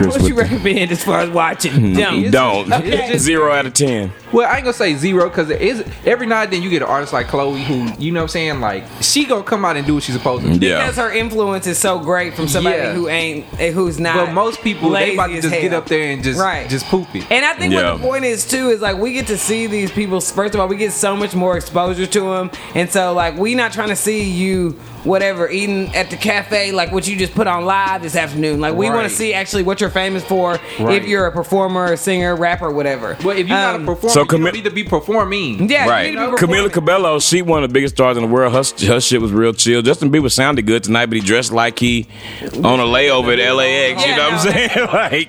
Chris, what would you recommend as far as watching? Don't. Okay. 0 out of 10. Well, I ain't gonna say 0 because every now and then you get an artist like Chloe who, you know what I'm saying, like she gonna come out and do what she's supposed to do. Yeah. Because her influence is so great from somebody who's not. But most people, they about to just get up there and just poop it. And I think what the point is too is like we get to see these people. First of all, we get so much more exposure to them, and so like we not trying to see you eating at the cafe like what you just put on live this afternoon. Like we want to see actually what you're famous for. If you're a performer, a singer, rapper, whatever. Well, if you're not a performer, so you need to be performing. Yeah, you need to be performing. Camila Cabello, she one of the biggest stars in the world. Her shit was real chill. Justin Bieber sounded good tonight, but he dressed like he on a layover at LAX. You know what I'm saying?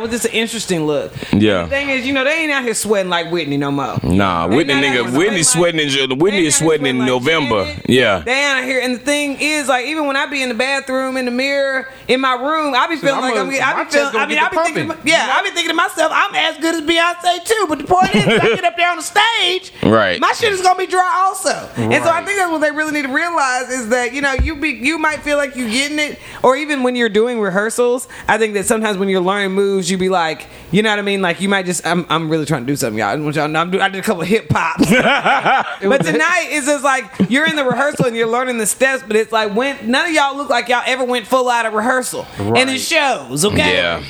Well, it's an interesting look. Yeah. The thing is, you know, they ain't out here sweating like Whitney no more. Nah, Whitney is sweating in November. Yeah. They ain't out here. And the thing is, like, even when I be in the bathroom, in the mirror, in my room, I be feeling I be thinking to myself, I'm as good as Beyonce too. But the point is, if I get up there on the stage, my shit is gonna be dry also. Right. And so I think that's what they really need to realize is that, you know, you might feel like you're getting it, or even when you're doing rehearsals, I think that sometimes when you're learning moves, you be like, you know what I mean? Like you might just, I'm really trying to do something, y'all. I did a couple of hip hops, but tonight it's just like you're in the rehearsal and you're learning the steps, but it's like when none of y'all look like y'all ever went full out of rehearsal, and it shows. Okay. Yeah.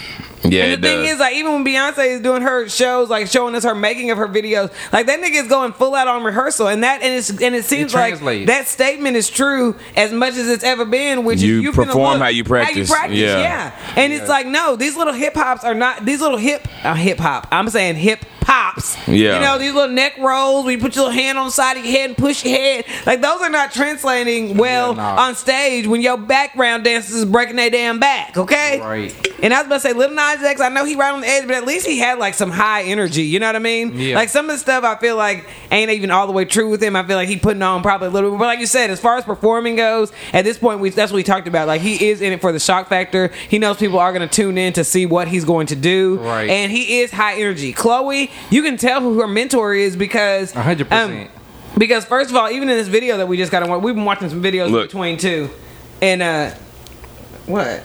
Yeah, and the thing is, like, even when Beyonce is doing her shows, like showing us her making of her videos, like that nigga is going full out on rehearsal, and it seems like that statement is true as much as it's ever been. Which you perform how you practice, it's like no, these little hip hops are not these little hip hop. I'm saying hip hops. Yeah, you know these little neck rolls where you put your little hand on the side of your head and push your head. Like those are not translating well on stage when your background dancers is breaking their damn back. Okay, right. And I was about to say, Lil Nas X, I know he right on the edge, but at least he had like some high energy. You know what I mean? Yeah. Like some of the stuff I feel like ain't even all the way true with him. I feel like he putting on probably a little bit. But like you said, as far as performing goes, at this point, that's what we talked about. Like he is in it for the shock factor. He knows people are going to tune in to see what he's going to do. Right. And he is high energy. Chloe, you can tell who her mentor is because... 100%. Because first of all, even in this video that we just got on, we've been watching some videos between two. And what?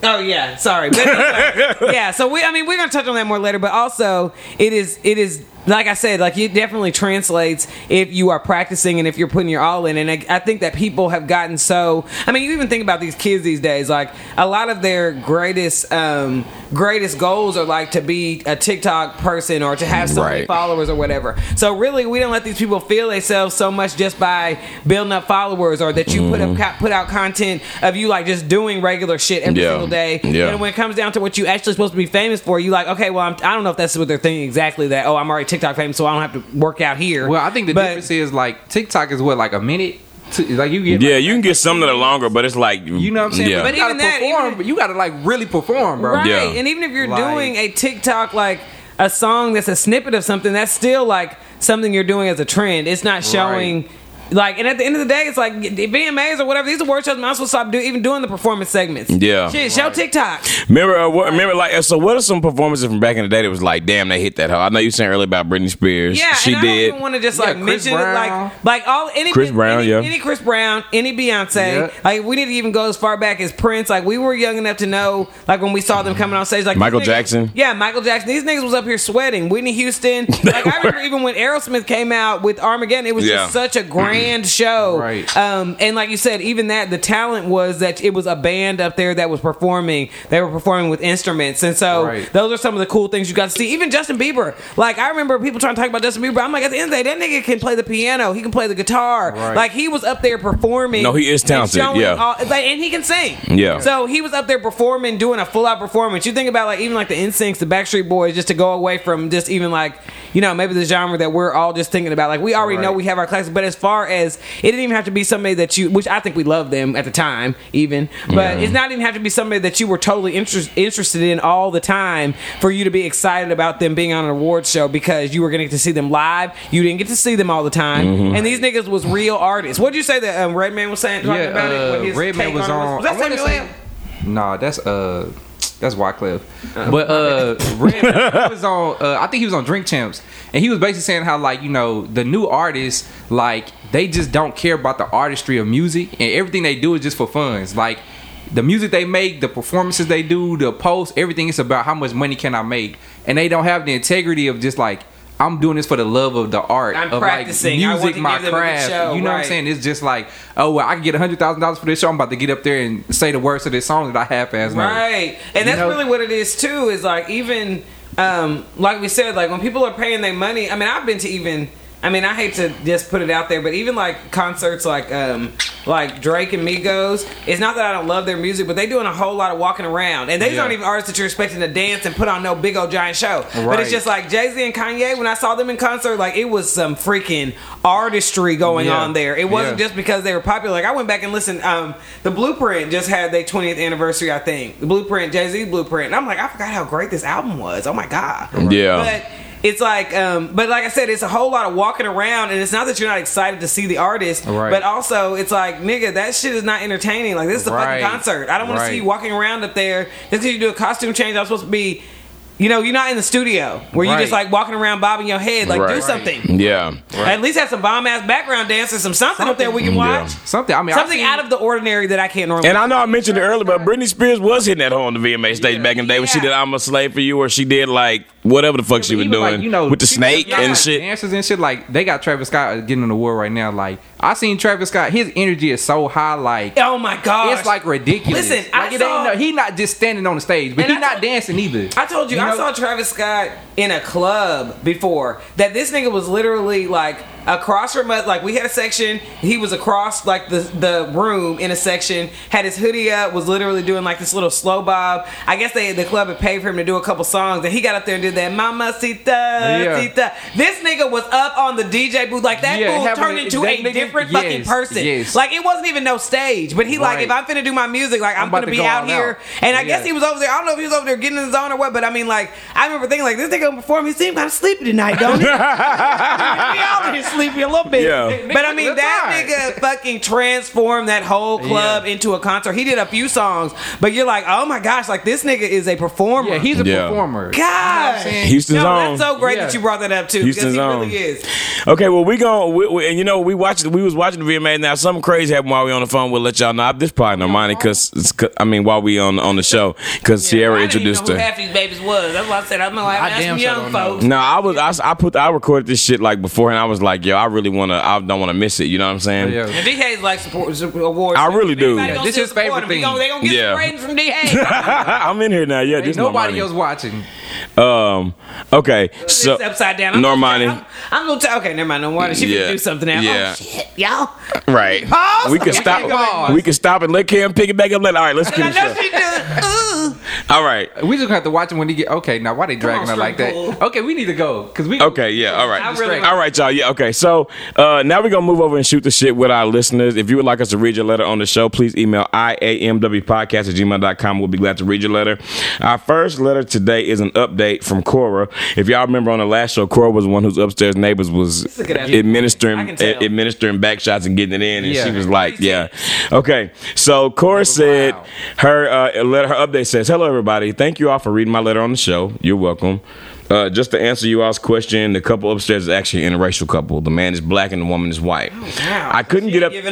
Oh yeah, sorry. But anyway, so we're gonna touch on that more later. But also, it is like I said, like it definitely translates if you are practicing and if you're putting your all in. And I think that people have gotten so. I mean, you even think about these kids these days. Like a lot of their greatest goals are like to be a TikTok person or to have so many followers or whatever. So really, we don't let these people feel themselves so much just by building up followers or that you put out content of you like just doing regular shit every single day. Yeah. And when it comes down to what you actually supposed to be famous for, you like, okay, well, I don't know if that's what they're thinking exactly. That I'm already TikTok famous, so I don't have to work out here. Well, I think the difference is like TikTok is what, like a minute. Like you get you can get some that are longer, but it's like, you know what I'm saying. Yeah. But you you gotta like really perform, bro. Right, and even if you're like, doing a TikTok like a song that's a snippet of something, that's still like something you're doing as a trend. It's not showing. Like, and at the end of the day, it's like VMAs or whatever. These award shows, I'm supposed to stop doing the performance segments. Yeah, shit, show TikTok. Remember, what are some performances from back in the day that was like, damn, they hit that hoe? I know you saying earlier about Britney Spears. Yeah, she did. I don't even want to just like mention it, any Chris Brown, any Beyonce. Yeah. Like, we didn't even go as far back as Prince. Like, we were young enough to know, like when we saw them coming on stage, like Michael Jackson. Yeah, Michael Jackson. These niggas was up here sweating. Whitney Houston. Like, I remember even when Aerosmith came out with Armageddon, it was just such a grand show, and like you said, even that the talent was that it was a band up there that was performing. They were performing with instruments, and so those are some of the cool things you got to see. Even Justin Bieber, like I remember people trying to talk about Justin Bieber. I'm like, at the end of the day, that nigga can play the piano, he can play the guitar, like he was up there performing. No, he is talented, and he can sing. Yeah, so he was up there performing, doing a full out performance. You think about like even like the NSYNCs, the Backstreet Boys, just to go away from just even like, you know, maybe the genre that we're all just thinking about. Like we already know we have our classics, but as far as it didn't even have to be somebody that you, which I think we loved them at the time, even, but it's not even have to be somebody that you were totally interested in all the time for you to be excited about them being on an awards show because you were going to get to see them live. You didn't get to see them all the time, and these niggas was real artists. What did you say that Redman was saying? Talking about it. Redman was on. Was that Samuel L? Nah, that's Wyclef. But Redman, he was on. I think he was on Drink Champs, and he was basically saying how like, you know, the new artists like. They just don't care about the artistry of music, and everything they do is just for fun. It's like, the music they make, the performances they do, the posts, everything is about how much money can I make. And they don't have the integrity of just like, I'm doing this for the love of the art. I'm of practicing. Like music, my craft. Show, you know what I'm saying? It's just like, oh, well, I can get $100,000 for this show. I'm about to get up there and say the words of this song that I half-assed. Right. And that's really what it is, too, is like even, like we said, like when people are paying their money. I mean, I've been to even... I mean, I hate to just put it out there, but even like concerts like Drake and Migos, it's not that I don't love their music, but they doing a whole lot of walking around. And these aren't even artists that you're expecting to dance and put on no big old giant show. Right. But it's just like Jay-Z and Kanye, when I saw them in concert, like it was some freaking artistry going on there. It wasn't just because they were popular. Like I went back and listened. The Blueprint just had their 20th anniversary, I think. The Blueprint, Jay-Z's Blueprint. And I'm like, I forgot how great this album was. Oh my God. Right. Yeah. But it's like, but like I said, it's a whole lot of walking around, and it's not that you're not excited to see the artist, but also it's like, nigga, that shit is not entertaining. Like, this is a fucking concert. I don't want to see you walking around up there. Just because you do a costume change, I'm supposed to be, you know, you're not in the studio where you're just like walking around bobbing your head. Like, do something. Yeah. Right. At least have some bomb ass background dancers, something up there we can watch. Yeah. Something. I mean, something out of the ordinary that I can't normally. And I know I mentioned it earlier, but Britney Spears was hitting that hole on the VMA stage back in the day when she did "I'm a Slave for You" or she did like. Whatever the fuck she was doing, like, you know, with the snake and shit, dancers and shit. Like they got Travis Scott getting an award right now. Like I seen Travis Scott, his energy is so high. Like oh my god, it's like ridiculous. Listen, like, he not just standing on the stage, but he's not dancing either. I told you, I saw Travis Scott in a club before that. This nigga was literally like across from us. Like we had a section, he was across like the room in a section. Had his hoodie up, was literally doing like this little slow bob. I guess the club had paid for him to do a couple songs, and he got up there and did that Mamacita, Tita. This nigga was up on the DJ booth. Like that fool turned into a different fucking person. Yes. Like it wasn't even no stage. But he like, if I'm finna do my music, like I'm finna be out here. And I guess he was over there. I don't know if he was over there getting in the zone or what, but I mean like I remember thinking like this nigga gonna perform, he seemed kinda sleepy tonight, don't he? He out here sleepy a little bit. Yeah. But I mean that nigga fucking transformed that whole club into a concert. He did a few songs, but you're like, oh my gosh, like this nigga is a performer. Yeah, he's a performer. God. Houston's on. That's so great that you brought that up too. Houston's on. Really is. Okay, well and you know we was watching the VMA. Now something crazy happened while we on the phone. We'll let y'all know. This probably Normani because I mean while we on the show because Sierra introduced her. Who half these babies was? That's why I said I'm like I damn young folks. No, I recorded this shit like before and I was like yo I don't want to miss it. You know what I'm saying? Yeah. And DK's like support awards. I really do. This is his favorite thing. They gonna get some ratings from DK. I'm in here now. Yeah, this nobody else watching. Okay. So it's upside down. Normani. I'm gonna tell. Okay, never mind. No water. She can do something now. Yeah. Oh shit, y'all. Right. We can stop. We can stop and let Cam pick it back up. All right, let's finish up. All right. We just have to watch him when he get. Okay, now why they dragging her like that? Okay, we need to go because we. Okay, yeah. All right. Really all right, y'all. Yeah. Okay. So now we're gonna move over and shoot the shit with our listeners. If you would like us to read your letter on the show, please email iamwpodcast@gmail.com. We'll be glad to read your letter. Our first letter today is an update from Cora. If y'all remember on the last show, Cora was the one whose upstairs neighbors was administering back shots and getting it in, and she was like, okay. So Cora said her update says, "Hello everybody, thank you all for reading my letter on the show. You're welcome. Just to answer you all's question, the couple upstairs is actually an interracial couple. The man is black and the woman is white. Oh, wow. I couldn't get up the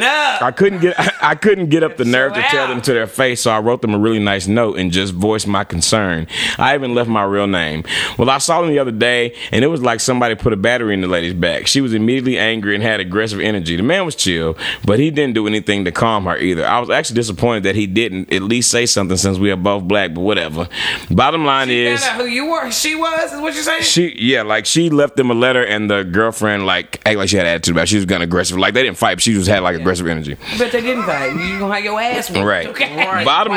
nerve to tell them to their face, so I wrote them a really nice note and just voiced my concern. I even left my real name. Well, I saw them the other day, and it was like somebody put a battery in the lady's back. She was immediately angry and had aggressive energy. The man was chill, but he didn't do anything to calm her either. I was actually disappointed that he didn't at least say something since we are both black, but whatever. Bottom line is who you were. She was. What you saying? She left them a letter, and the girlfriend like act like she had an attitude about it. She was kind of aggressive. Like they didn't fight, but she just had like aggressive energy. But they didn't fight. You gonna have your ass whipped. Right. Okay. Bottom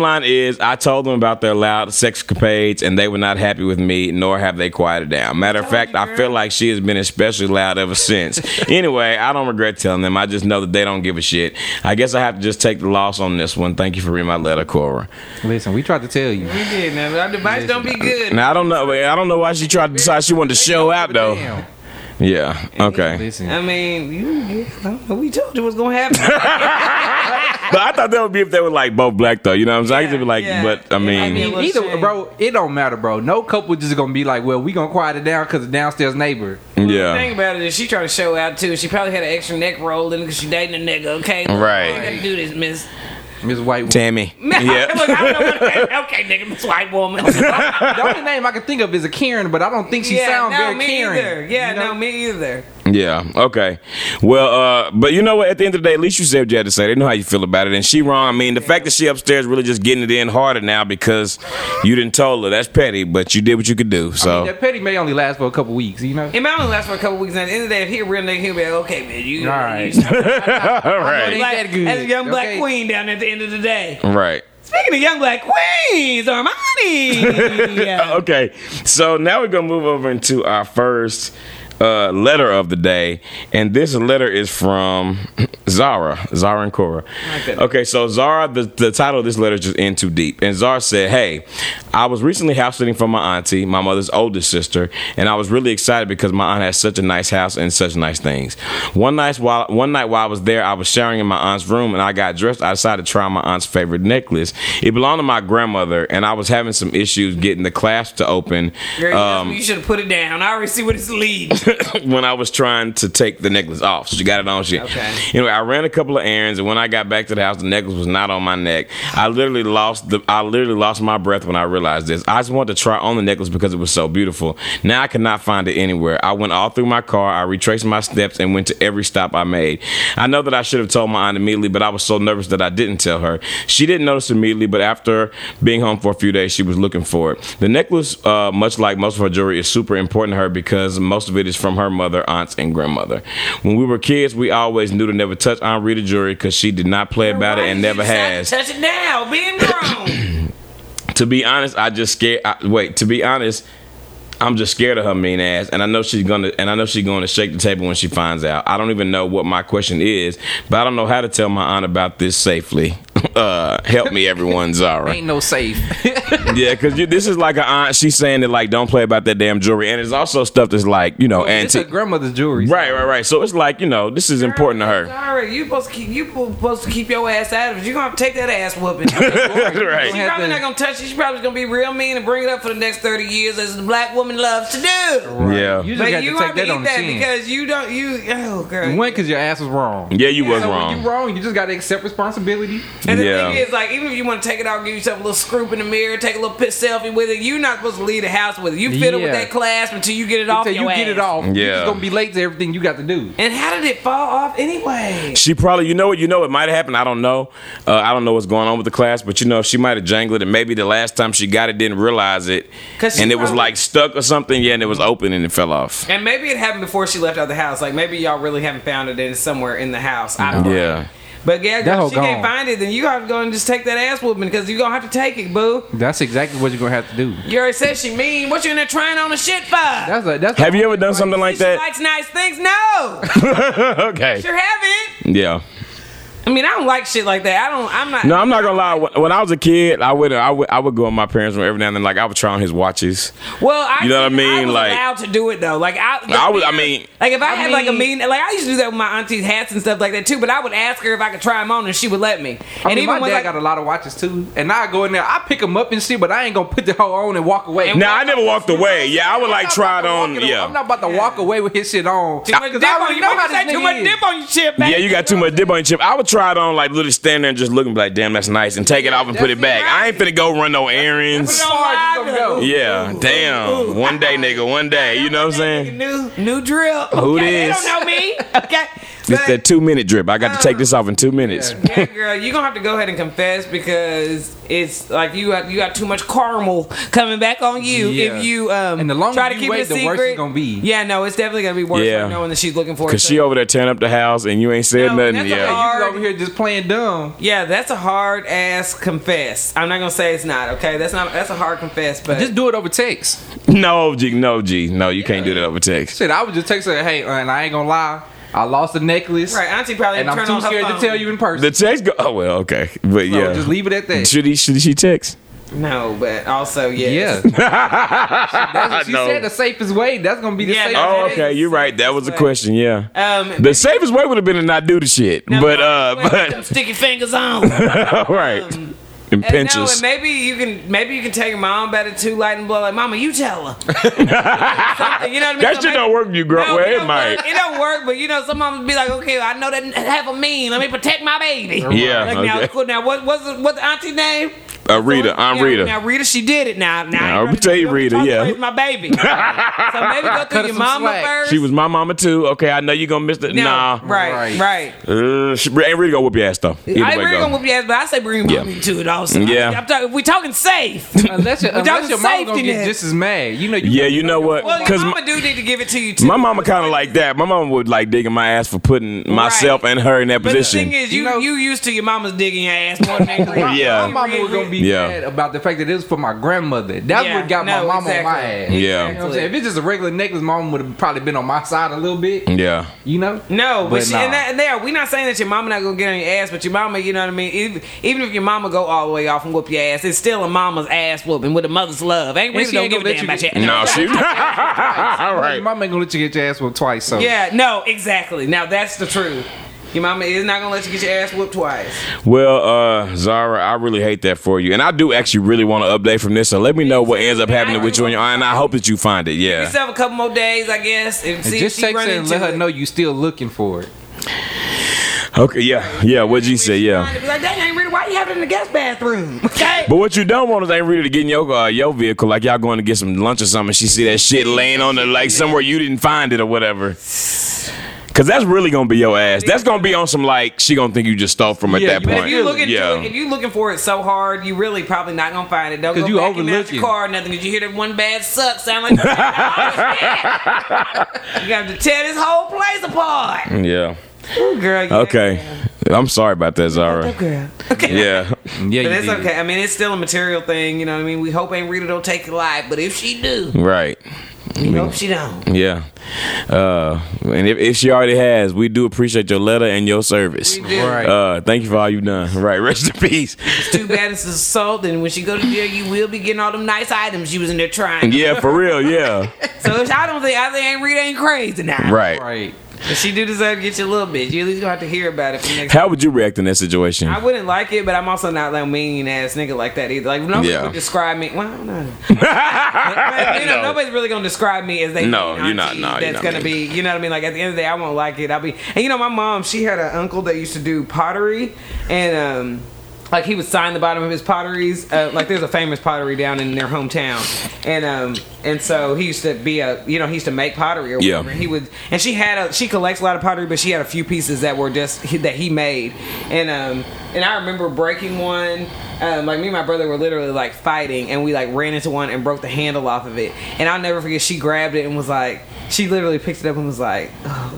line is I told them about their loud sex capades, and they were not happy with me, nor have they quieted down. Matter of fact, I feel like she has been especially loud ever since. Anyway, I don't regret telling them. I just know that they don't give a shit. I guess I have to just take the loss on this one. Thank you for reading my letter, Cora. Listen, we tried to tell you. We did. Now our device don't be good. Now I don't know why she tried to decide she wanted to show out though. Damn. Yeah. Okay. Listen. I mean, we told you what's gonna happen. But I thought that would be if they were like both black though. You know what I'm saying? Yeah, I could be like, yeah. But I mean either, bro, it don't matter, bro. No couple just gonna be like, well, we gonna quiet it down because the downstairs neighbor. Well, yeah. The thing about it is she trying to show out too. She probably had an extra neck roll in because she dating a nigga. Okay, right. I gotta do this, Miss White Woman. Tammy. Yeah. Look, I don't know what that, okay, nigga, Miss White Woman. The only name I can think of is a Karen, but I don't think she sounds very Karen. Either. Yeah, you know? No, me either. Yeah, okay. Well, but you know what? At the end of the day, at least you said what you had to say. They know how you feel about it, and she wrong. I mean, the fact that she upstairs really just getting it in harder now because you didn't told her. That's petty, but you did what you could do. So I mean, that petty may only last for a couple weeks, you know? It may only last for a couple weeks, and at the end of the day, if he a real nigga, he'll be like, okay, man, you... All right. All right. Like, as a young black queen down there at the end of the day. Right. Speaking of young black queens, Normani. Yeah. Okay, so now we're going to move over into our first... letter of the day, and this letter is from Zara and Cora. Okay, so Zara, the title of this letter is just In Too Deep, and Zara said, hey, I was recently house sitting for my auntie, my mother's oldest sister, and I was really excited because my aunt has such a nice house and such nice things. One night while I was there, I was showering in my aunt's room, and I got dressed. I decided to try my aunt's favorite necklace. It belonged to my grandmother, and I was having some issues getting the clasp to open. Girl, you should have put it down. I already see what it's leading. When I was trying to take the necklace off. So she got it on. Okay. Anyway, I ran a couple of errands, and when I got back to the house, the necklace was not on my neck. I literally lost my breath when I realized this. I just wanted to try on the necklace because it was so beautiful. Now I could not find it anywhere. I went all through my car. I retraced my steps and went to every stop I made. I know that I should have told my aunt immediately, but I was so nervous that I didn't tell her. She didn't notice immediately, but after being home for a few days, she was looking for it. The necklace, much like most of her jewelry, is super important to her because most of it is from her mother, aunts, and grandmother. When we were kids, we always knew to never touch Aunt Rita jewelry because she did not play about it and never has. Touch it now, being grown. To be honest, I'm just scared of her mean ass, and I know she's going to shake the table when she finds out. I don't even know what my question is, but I don't know how to tell my aunt about this safely. Help me, everyone, Zara. Ain't no safe. Yeah, because this is like an aunt. She's saying that, like, don't play about that damn jewelry, and it's also stuff that's like, you know, auntie. It's her grandmother's jewelry. Right. So it's like, you know, this is important to her. Zara, you supposed to keep your ass out of it. You're gonna have to take that ass whooping. Right. She's probably not gonna touch it. She's probably gonna be real mean and bring it up for the next 30 years as the black woman loves to do. Right. Yeah, you just but got you to take that on the chin because you don't. You went because your ass was wrong. Yeah, you was wrong. When you wrong. You just got to accept responsibility. And the thing is, like, even if you want to take it out, give yourself a little scroop in the mirror, take a little piss selfie with it. You're not supposed to leave the house with it. You fiddle with that clasp until you get it off. Until you get it off. Yeah. You're just gonna be late to everything you got to do. And how did it fall off anyway? She probably, it might have happened. I don't know. I don't know what's going on with the clasp, but you know, she might have jangled it. Maybe the last time she got it, didn't realize it, and it was like stuck or something, and it was open and it fell off. And maybe it happened before she left out the house. Like, maybe y'all really haven't found it in somewhere in the house. I don't know. Yeah. But yeah, if she can't find it, then you have to go and just take that ass whooping because you're going to have to take it, boo. That's exactly what you're going to have to do. You already said she mean. What you in there trying on a shit for? Have you ever done something like that? She likes nice things? No. Okay. Sure haven't. Yeah. I mean, I don't like shit like that. I'm not gonna lie. When I was a kid, I would go in my parents' room every now and then. Like, I would try on his watches. Well, I was like allowed to do it though. Like I used to do that with my auntie's hats and stuff like that too. But I would ask her if I could try them on, and she would let me. My dad got a lot of watches too, and I go in there, I pick them up and see, but I ain't gonna put the whole on and walk away. Now I never walked away. Yeah, I would like try it on. Yeah, I'm not about to walk away with his shit on. Too much dip on your chip. Yeah, you got too much dip on your chip. I would try it on, like, literally stand there and just look and be like, damn, that's nice, and take it off and put it back. Right. I ain't finna go run no errands. Yeah, damn. One day, nigga, you know what I'm saying? New drill. Who this? They don't know me. Okay. It's that 2-minute drip. I got to take this off in 2 minutes. Yeah, girl, you're going to have to go ahead and confess because it's like you got too much caramel coming back on you if you try to keep it a secret. The worse it's going to be. Yeah, no, it's definitely going to be worse knowing that she's looking for it. Because she over there tearing up the house and you ain't said nothing yet. You over here just playing dumb. Yeah, that's a hard ass confess. I'm not going to say it's not, okay? That's a hard confess, but just do it over text. No, you can't do that over text. Shit, I would just text her, hey, and I ain't going to lie. I lost the necklace. Right, auntie probably and I'm too scared to tell you in person. The text go. Oh well, okay, but so just leave it at that. Should she text? No, but also, yes. Yeah. That's what she said, the safest way. That's going to be the safest way. Oh, okay. You're right. That was a question, yeah. The safest way would have been to not do the shit. No, but, but sticky fingers on. Right. And pinches. No, and maybe you can take your mom better too light and blow like, Mama, you tell her. You know what I mean? That so shit don't work if you grow up. Well, it might. It don't work, but some moms be like, okay, I know that half a mean. Let me protect my baby. Yeah. Like, okay. Now, what's the auntie's name? Rita, I'm Rita. Now, Rita, she did it now. I'll tell you, Rita, yeah. My baby. So maybe go through your mama first. She was my mama, too. Okay, I know you're going to miss it. Nah. Right. She ain't really going to whoop your ass, though. I ain't really going to whoop your ass, but I say bring mommy to it also. Yeah. We're talking safe. Unless your mama going to get just as mad. You know what? Well, your mama do need to give it to you, too. My mama kind of like that. My mama would like digging my ass for putting myself and her in that position. But the thing is, you used to your mama's digging your ass more than that. Yeah. My mama was going to be mad about the fact that it was for my grandmother. That's what got my mama on my ass. Yeah. You know what I'm saying? If it's just a regular necklace, mama would have probably been on my side a little bit. Yeah. You know? No, but we're not saying that your mama not gonna get on your ass, but your mama, you know what I mean? Even if your mama go all the way off and whoop your ass, it's still a mama's ass whooping with a mother's love. She ain't gonna give a damn about your ass. No, she all right. Your mama ain't gonna let you get your ass whooped twice, so. Yeah, no, exactly. Now that's the truth. Your mama is not going to let you get your ass whooped twice. Well, Zara, I really hate that for you. And I do actually really want to update from this. So let me know what ends up happening with you and your aunt. And I hope that you find it, yeah. Give yourself a couple more days, I guess. And see just text her and let her know you're still looking for it. Okay, yeah. Yeah, what'd you say? Yeah. Be like, dang, Aunt Rita, why you have it in the guest bathroom? Okay. But what you don't want is Aunt Rita to get in your vehicle, like y'all going to get some lunch or something. And she see that shit laying on the, like somewhere you didn't find it or whatever. Cause that's really gonna be your ass. That's gonna be on some like she gonna think you just stole from at that point. If you looking for it so hard, you really probably not gonna find it. Don't go back and mount your car or nothing. Did you hear that one bad suck sound like? You got to tear this whole place apart. Yeah. Ooh, girl. Okay. I'm sorry about that, Zara. Okay. Yeah. But it's okay. I mean, it's still a material thing. You know what I mean? We hope Aunt Rita don't take your life, but if she do, right. We hope she don't. Yeah. And if she already has, we do appreciate your letter and your service. We do. Right. Thank you for all you've done. Right. Rest in peace. It's too bad it's an assault, and when she go to jail, you will be getting all them nice items she was in there trying. Yeah, for real. Yeah. So I think Aunt Rita ain't crazy now. Right. But she do deserve to get you a little bit. You at least gonna have to hear about it for next time. How would you react in that situation? I wouldn't like it, but I'm also not like mean ass nigga like that either. Like nobody would describe me. Well, I don't know. Nobody's really gonna describe me as they. No, you're not. No, that's you're not gonna mean. Be. You know what I mean? Like at the end of the day, I won't like it. I'll be. And my mom, she had an uncle that used to do pottery, and like he would sign the bottom of his potteries. Like there's a famous pottery down in their hometown, and so he used to be he used to make pottery or whatever. Yeah. And she collects a lot of pottery, but she had a few pieces that were just that he made, and I remember breaking one. Like me and my brother were literally like fighting, and we like ran into one and broke the handle off of it. And I'll never forget. She grabbed it and was like, she literally picked it up and was like, oh.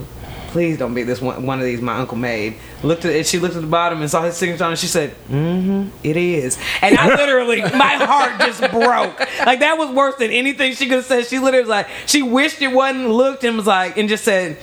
Please don't be this one of these my uncle made. She looked at the bottom and saw his signature on it. She said, it is. And I literally, my heart just broke. Like that was worse than anything she could have said. She literally was like, she wished it wasn't, looked and was like, and just said,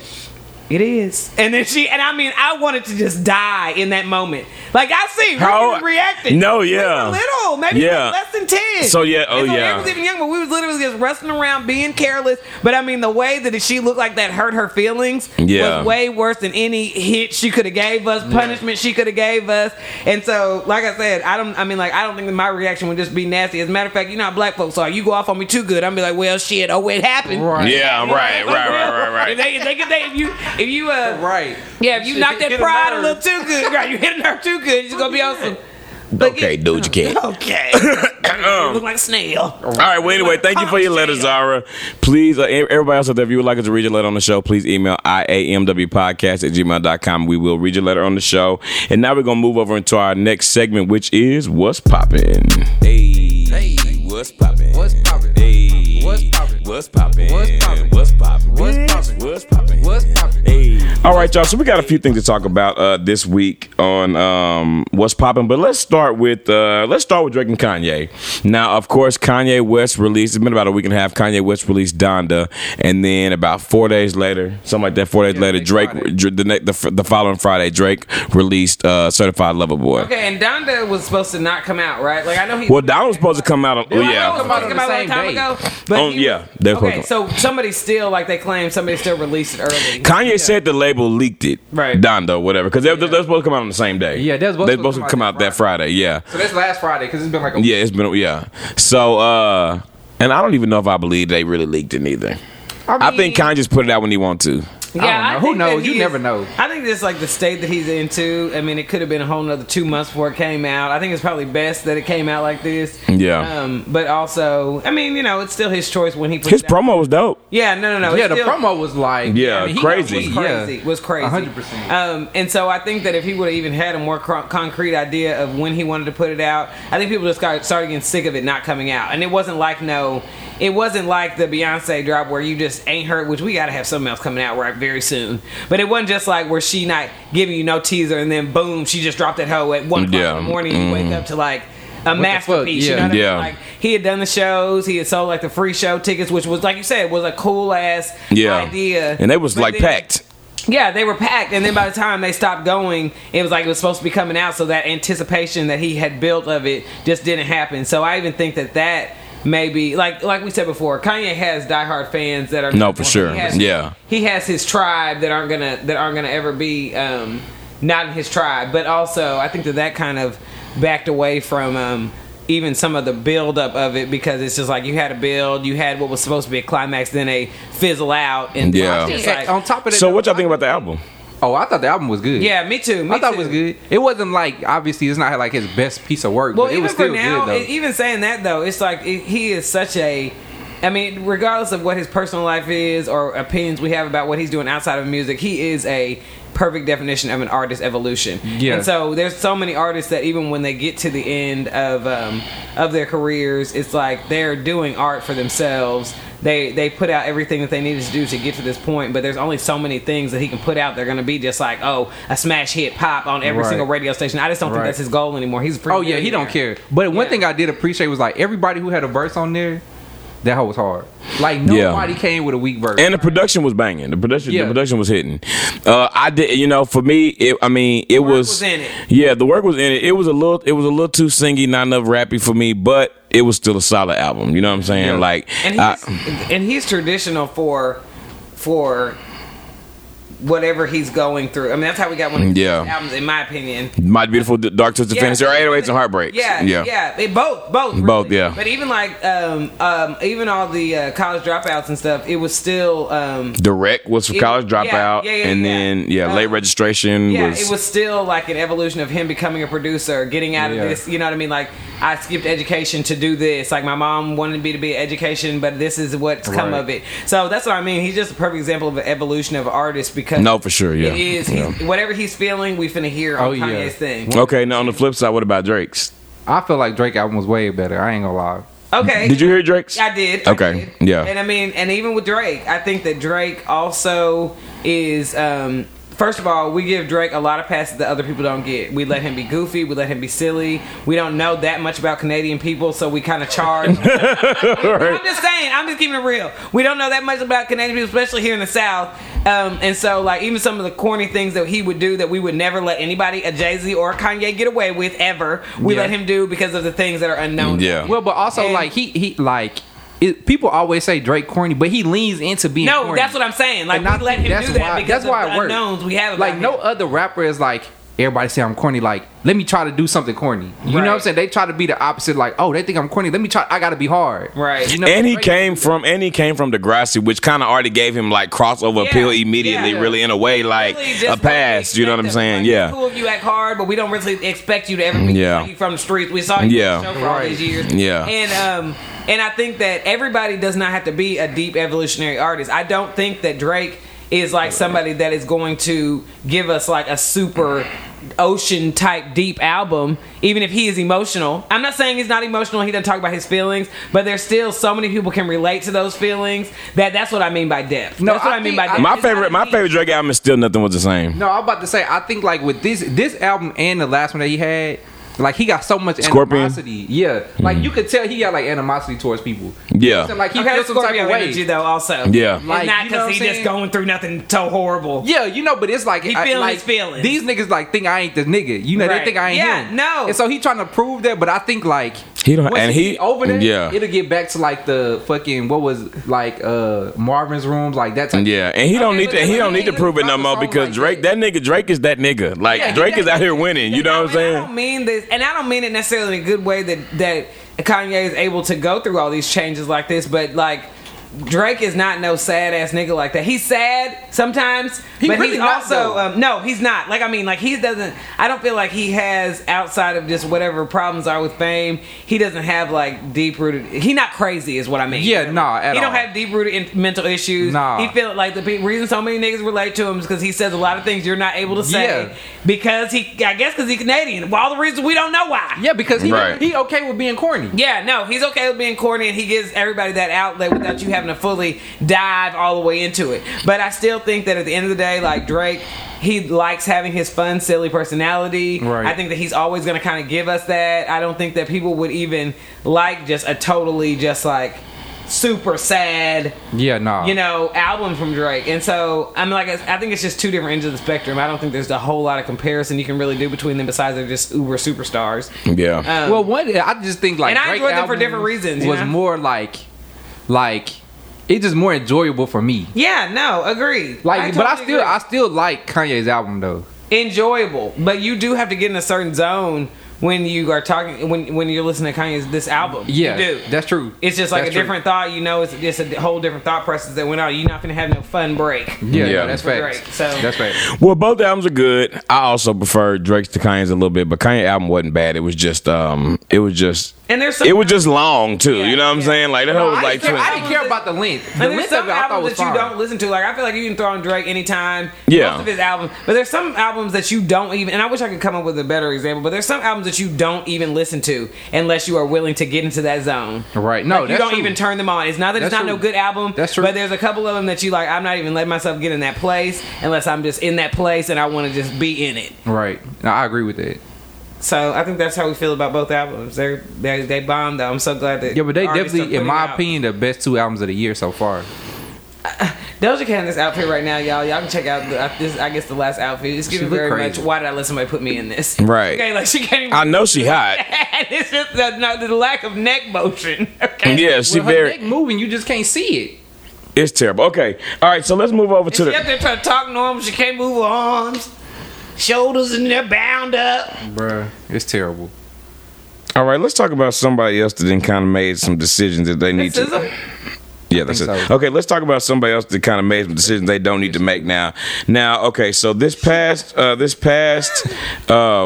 it is. And then I wanted to just die in that moment. Like I see, we reacted. No, yeah. We were little, maybe less than 10. So yeah, I was even young, but we was literally just wrestling around, being careless. But I mean, the way that she looked like that hurt her feelings was way worse than any hit she could have gave us, punishment she could have gave us. And so, like I said, I don't think that my reaction would just be nasty. As a matter of fact, you know how black folks are. You go off on me too good, I'm be like, well, shit, oh, it happened. Right. Yeah, right. If you knock that pride a little too good, girl, you hit a nerve too good, it's gonna be awesome. But okay, dude, you can't. Okay. You look like a snail. All right, well, anyway, thank you for your letter, Zara. Please, everybody else out there, if you would like us to read your letter on the show, please email iamwpodcast@gmail.com. We will read your letter on the show. And now we're going to move over into our next segment, which is What's Poppin'? Hey, what's poppin'? What's poppin'? Hey, what's poppin'? What's poppin'? What's poppin'? What's poppin'? What's poppin'? What's poppin'? What's poppin'? Hey. All right, y'all. So we got a few things to talk about this week on What's Poppin', but let's start with Drake and Kanye. Now, of course, Kanye West released, it's been about a week and a half, Kanye West released Donda, and then about 4 days later, something like that, 4 days later, Drake, the following Friday, Drake released Certified Lover Boy. Okay, and Donda was supposed to not come out, right? Like, I know he... Well, Donda was supposed to come out... Yeah. It was supposed to come out a long time ago, but yeah. Okay, so somebody still, like they claim, somebody still released it early. Kanye said the label leaked it. Right. Donda, whatever, because they're supposed to come out on the same day. Yeah, they're supposed to come out that Friday, yeah. So that's last Friday, because it's been like a week. Yeah, it's been... Yeah. So, and I don't even know if I believe they really leaked it either. I think Kanye just put it out when he wants to. Yeah, I don't know. Who knows? You never know. I think this is like the state that he's into. I mean, it could have been a whole nother 2 months before it came out. I think it's probably best that it came out like this. Yeah. But also, I mean, you know, it's still his choice when he put his it promo out. Was dope. Yeah, no. Yeah, the promo was like... Yeah, I mean, was crazy. 100%. And so I think that if he would have even had a more concrete idea of when he wanted to put it out, I think people just started getting sick of it not coming out. And it wasn't like It wasn't like the Beyonce drop where you just ain't heard, which we gotta have something else coming out right very soon. But it wasn't just like where she not giving you no teaser and then boom, she just dropped that hoe at 1 o'clock in the morning. You wake up to like a masterpiece. You know what I mean? Like, he had done the shows, he had sold like the free show tickets, which was like you said, was a cool ass idea. And they was packed. Yeah, they were packed, and then by the time they stopped going, it was like it was supposed to be coming out, so that anticipation that he had built of it just didn't happen. So I even think that maybe like we said before, Kanye has diehard fans that are for sure. He has his tribe that aren't gonna ever be not in his tribe. But also, I think that kind of backed away from even some of the build up of it, because it's just like you had a build, you had what was supposed to be a climax, then a fizzle out, and on top of it. So what y'all think about the album? Oh, I thought the album was good. Yeah, me too. I thought it was good. It wasn't like, obviously, it's not like his best piece of work, but it was still good, though. Even saying that, though, it's like he is such a... I mean, regardless of what his personal life is or opinions we have about what he's doing outside of music, he is a perfect definition of an artist evolution. Yeah. And so there's so many artists that even when they get to the end of their careers, it's like they're doing art for themselves. They put out everything that they needed to do to get to this point, but there's only so many things that he can put out that are going to be just like, oh, a smash hit pop on every single radio station. I just don't think that's his goal anymore. He's he don't care. But one thing I did appreciate was like everybody who had a verse on there, that hoe was hard. Like nobody came with a weak verse, and the production was banging. The production was hitting. I did, you know. For me, it was in it. Yeah, the work was in it. It was a little too singy, not enough rappy for me, but it was still a solid album. You know what I'm saying? Yeah. Like, and he's traditional for whatever he's going through. I mean, that's how we got one of the albums, in my opinion. My Beautiful Dark Twisted Fantasy, or 808s and Heartbreaks. Yeah. Both, really. Yeah. But even like, even all the College Dropouts and stuff, it was still... Direct was for College Dropout. Yeah, and then, Late Registration was... it was still like an evolution of him becoming a producer, getting out of this, you know what I mean? Like, I skipped education to do this. Like, my mom wanted me to be an education, but this is what's come of it. So, that's what I mean. He's just a perfect example of an evolution of an artist, because... No, for sure, yeah. It is. Whatever he's feeling, we finna hear on Kanye's thing. Okay, now on the flip side, what about Drake's? I feel like Drake's album was way better. I ain't gonna lie. Okay. Did you hear Drake's? I did. Okay, yeah. And I mean, and even with Drake, I think that Drake also is... First of all, we give Drake a lot of passes that other people don't get. We let him be goofy. We let him be silly. We don't know that much about Canadian people, so we kind of charge. I'm just saying. I'm just keeping it real. We don't know that much about Canadian people, especially here in the South. And so, like, even some of the corny things that he would do that we would never let anybody, a Jay-Z or a Kanye, get away with ever, we let him do because of the things that are unknown. Yeah. Well, but also, and, like, people always say Drake corny, but he leans into being corny. No, that's what I'm saying. Like, we let him do that because of the unknowns we have about him. Like, no other rapper is like, everybody say I'm corny. Like, let me try to do something corny. You know what I'm saying? They try to be the opposite. Like, oh, they think I'm corny. Let me try. I got to be hard. Right. You know, and he came from Degrassi, which kind of already gave him like crossover appeal immediately. Yeah. Really, in a way, like really a pass. You know what I'm saying? Like, yeah. Cool if you act hard, but we don't really expect you to ever be from the streets. We saw you on the show for all these years. Yeah. And I think that everybody does not have to be a deep evolutionary artist. I don't think that Drake is like somebody that is going to give us like a super ocean type deep album, even if he is emotional. I'm not saying he's not emotional, he doesn't talk about his feelings, but there's still so many people can relate to those feelings that's what I mean by depth. No, that's what I mean by depth. My favorite Drake album is still Nothing Was the Same. No, I'm about to say, I think like with this album and the last one that he had, Like, he got so much animosity. Yeah. Like, you could tell he got, like, animosity towards people. Yeah. Like, he has some type of energy, though, also. Yeah. Like, not because he's just going through nothing so horrible. Yeah, you know, but it's like... He feeling his feelings. These niggas, like, think I ain't the nigga. You know, they think I ain't him. Yeah, no. And so he trying to prove that, but I think, like... He don't... And he... Over there, it'll get back to, like, the fucking... What was, like, Marvin's Rooms, like, that type of... Yeah, and he don't need to... He don't need to prove it no more because Drake... That nigga, Drake is that nigga. Like, Drake is out here winning. You know what I'm saying? I don't mean this... And I don't mean it necessarily in a good way that Kanye is able to go through all these changes like this, but like Drake is not no sad ass nigga like that. He's sad sometimes, but he's also no, he's not. Like, I mean, like he doesn't. I don't feel like he has, outside of just whatever problems are with fame, he doesn't have like deep rooted. He's not crazy, is what I mean. Yeah, no, at all. He don't have deep rooted mental issues. No, he feel like the reason so many niggas relate to him is because he says a lot of things you're not able to say because he, I guess, because he's Canadian. Well, all the reasons we don't know why. Yeah, because he okay with being corny. Yeah, no, he's okay with being corny, and he gives everybody that outlet without you having to fully dive all the way into it. But I still think that at the end of the day, like Drake, he likes having his fun, silly personality. Right. I think that he's always going to kind of give us that. I don't think that people would even like just a totally just like super sad, you know, album from Drake. And so I'm like, I think it's just two different ends of the spectrum. I don't think there's a whole lot of comparison you can really do between them besides they're just uber superstars. Yeah. Well, one, I just think like, and I enjoyed them for different reasons. Was more like. It's just more enjoyable for me. Yeah, no, agreed. Like, I still like Kanye's album though. Enjoyable, but you do have to get in a certain zone when you are talking when you're listening to Kanye's this album. Yeah, you do. That's true. It's just like that's a different thought. You know, it's just a whole different thought process that went on. You're not gonna have no fun break. Yeah, that's facts. Drake, so. That's facts. Well, both albums are good. I also prefer Drake's to Kanye's a little bit, but Kanye's album wasn't bad. It was just And there's some it was just long too, you know what I'm saying? Like that whole was like I didn't care about the length. The and there's length some of it, albums that fine. You don't listen to. Like I feel like you can throw on Drake anytime. Yeah. Most of his albums, but there's some albums that you don't even. And I wish I could come up with a better example, but there's some albums that you don't even listen to unless you are willing to get into that zone. Right. No, like, you don't even turn them on. It's not that it's not no good album. That's true. But there's a couple of them that you like. I'm not even letting myself get in that place unless I'm just in that place and I want to just be in it. Right. No, I agree with that. So I think that's how we feel about both albums. They bombed though. I'm so glad that but they definitely, in my opinion, the best two albums of the year so far. Doja Cat in this outfit right now, y'all. Y'all can check out this. I guess the last outfit. It's giving very crazy. Much. Why did I let somebody put me in this? Right. Okay, like she can't even. I know she hot. It's just the lack of neck motion. Okay. Yeah, she very neck moving. You just can't see it. It's terrible. Okay. All right. So let's move over to the. She up there trying to talk normal. She can't move her arms. Shoulders and they're bound up. Bruh, it's terrible. All right, let's talk about somebody else that then kind of made some decisions that they need to. Yeah, that's it. So. Okay, let's talk about somebody else that kind of made some decisions they don't need to make now. Now, okay, so this past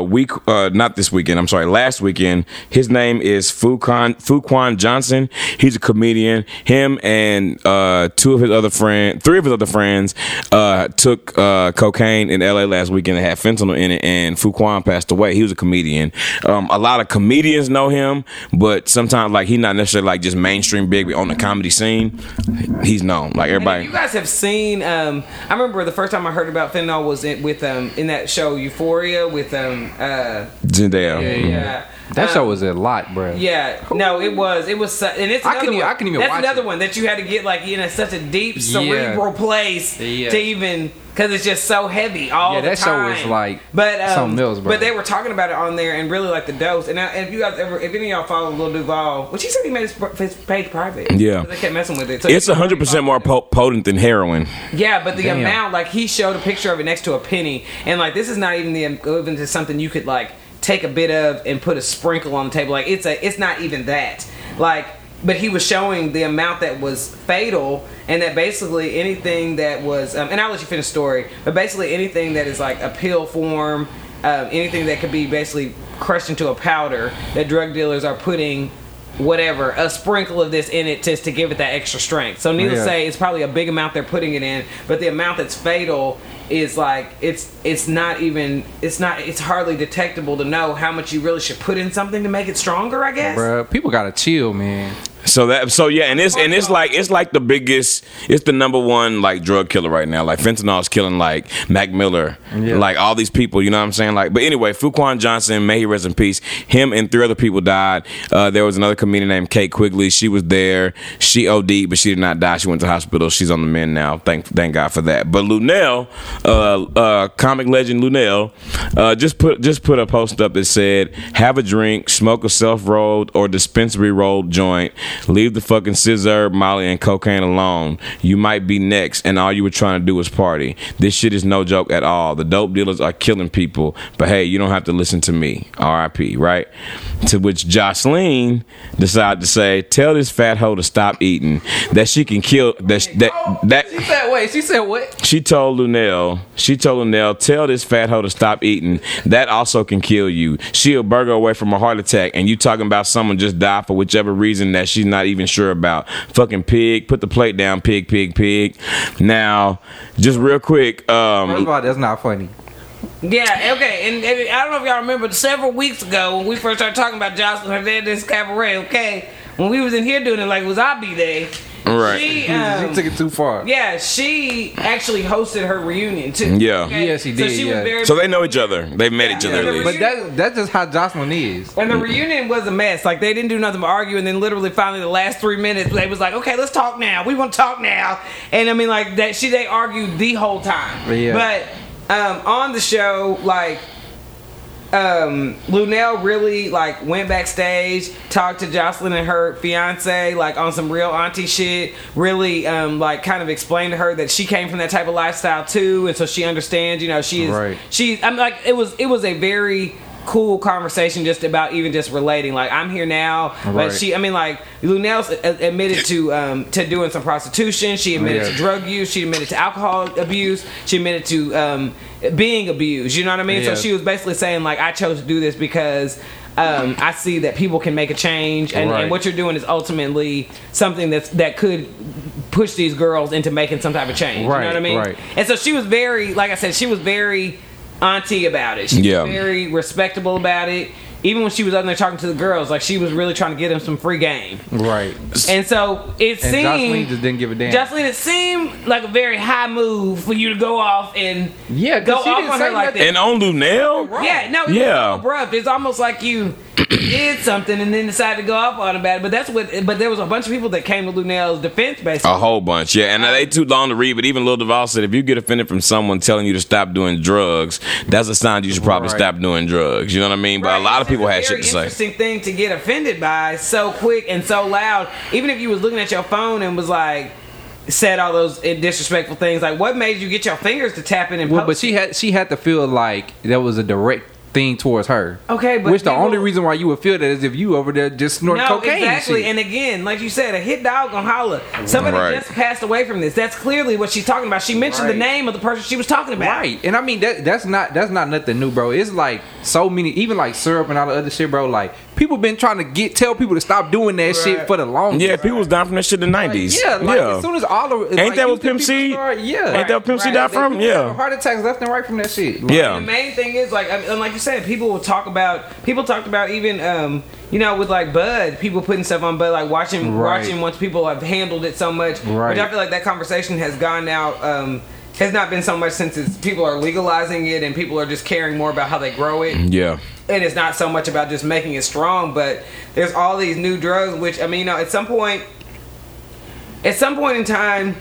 week, not this weekend, I'm sorry, last weekend, his name is Fuquan Johnson. He's a comedian. Him and three of his other friends took cocaine in LA last weekend. They had fentanyl in it, and Fuquan passed away. He was a comedian. A lot of comedians know him, but sometimes like he's not necessarily like just mainstream big on the comedy scene. He's known like everybody. You guys have seen I remember the first time I heard about fentanyl was in that show Euphoria with Zendaya. That show was a lot, bro. Yeah, no, it was, and it's another one. I can even. That's watch another it. One that you had to get like in such a deep cerebral place to even, because it's just so heavy all the time. Yeah, that show was like, but something else, bro. But they were talking about it on there and really like the dose. And if you guys ever, if any of y'all follow Lil Duval, which he said he made his page private. Yeah, they kept messing with it. So it's 100% more potent than heroin. Yeah, but the amount, like he showed a picture of it next to a penny, and like this is not even even something you could like. Take a bit of and put a sprinkle on the table. Like it's not even that. Like, but he was showing the amount that was fatal, and that basically anything that was, and I'll let you finish the story. But basically anything that is like a pill form, anything that could be basically crushed into a powder, that drug dealers are putting whatever a sprinkle of this in it just to give it that extra strength. So needless to say, it's probably a big amount they're putting it in, but the amount that's fatal. Is like it's hardly detectable to know how much you really should put in something to make it stronger, I guess. Bruh, people gotta chill, man. So it's like the biggest, it's the number one like drug killer right now. Like fentanyl is killing like Mac Miller, like all these people. You know what I'm saying? Like, but anyway, Fuquan Johnson, may he rest in peace. Him and three other people died. There was another comedian named Kate Quigley. She was there. She OD'd, but she did not die. She went to the hospital. She's on the mend now. Thank God for that. But Luenell, comic legend Luenell, just put a post up that said, "Have a drink, smoke a self-rolled or dispensary rolled joint. Leave the fucking scissor, Molly, and cocaine alone. You might be next, and all you were trying to do was party. This shit is no joke at all. The dope dealers are killing people, but hey, you don't have to listen to me." R.I.P., right? To which Jocelyn decided to say, "Tell this fat hoe to stop eating. That she can kill that." She said, "Wait." She said, "What?" She told Luenell, "Tell this fat hoe to stop eating. That also can kill you. She a burger away from a heart attack, and you talking about someone just died for whichever reason that she's not even sure about. Fucking pig. Put the plate down, pig. Now, just real quick. First of all, that's not funny. Yeah, okay, and I don't know if y'all remember several weeks ago when we first started talking about Jocelyn Hernandez Cabaret, okay? When we was in here doing it like it was Obby Day. Right. She took it too far. Yeah, she actually hosted her reunion too. Yeah. Okay? Yes, she did. So they know each other. They've met each other. But that's just how Jocelyn is. And the reunion was a mess. Like, they didn't do nothing but argue, and then literally finally the last 3 minutes they was like, "Okay, let's talk now. We want to talk now." And I mean, like, that they argued the whole time. Yeah. But on the show, like, Luenell really like went backstage, talked to Jocelyn and her fiance like on some real auntie shit, really like kind of explained to her that she came from that type of lifestyle too, and so she understands, you know, it was a very cool conversation just about even just relating, like, I'm here now, right. But she, I mean, like, Luenell admitted to doing some prostitution, she admitted to drug use, she admitted to alcohol abuse, she admitted to being abused, you know what I mean? So she was basically saying, like, I chose to do this because I see that people can make a change, and what you're doing is ultimately something that could push these girls into making some type of change, you know what I mean? Right. And so she was very, like I said, she was very auntie about it. She was very respectable about it. Even when she was up there talking to the girls, like, she was really trying to get them some free game. Right. And so it seemed Jocelyn just didn't give a damn. Jocelyn, it seemed like a very high move for you to go off and go off on her like that. And on Luenell? Yeah, no, it was so abrupt. It's almost like you did something and then decided to go off on about it. But there was a bunch of people that came to Luenell's defense, basically. A whole bunch, yeah. And they too long to read, but even Lil Duval said, if you get offended from someone telling you to stop doing drugs, that's a sign you should probably stop doing drugs. You know what I mean? Right. But a lot of people had shit to say. It's an interesting thing to get offended by so quick and so loud. Even if you was looking at your phone and was like, said all those disrespectful things, like, what made you get your fingers to tap in and post? But she had to feel like there was a direct thing towards her. Okay, but the only reason why you would feel that is if you over there just snort cocaine. Exactly, and again, like you said, a hit dog gonna holler. Somebody just passed away from this. That's clearly what she's talking about. She mentioned the name of the person she was talking about. Right, and I mean that's not nothing new, bro. It's like so many, even like syrup and all the other shit, bro. Like, people been trying to tell people to stop doing that shit for the longest. Yeah, people was dying from that shit in the '90s. As soon as all the ain't that what Pimp C? Ain't that what Pimp C died from? Yeah, heart attacks left and right from that shit. Yeah, the main thing is like, and like you said, people talked about even you know, with like Bud, people putting stuff on Bud, like watching once people have handled it so much. Right. Which I feel like that conversation has gone now. It's not been so much since people are legalizing it and people are just caring more about how they grow it. Yeah. And it's not so much about just making it strong, but there's all these new drugs, which, I mean, you know, at some point in time,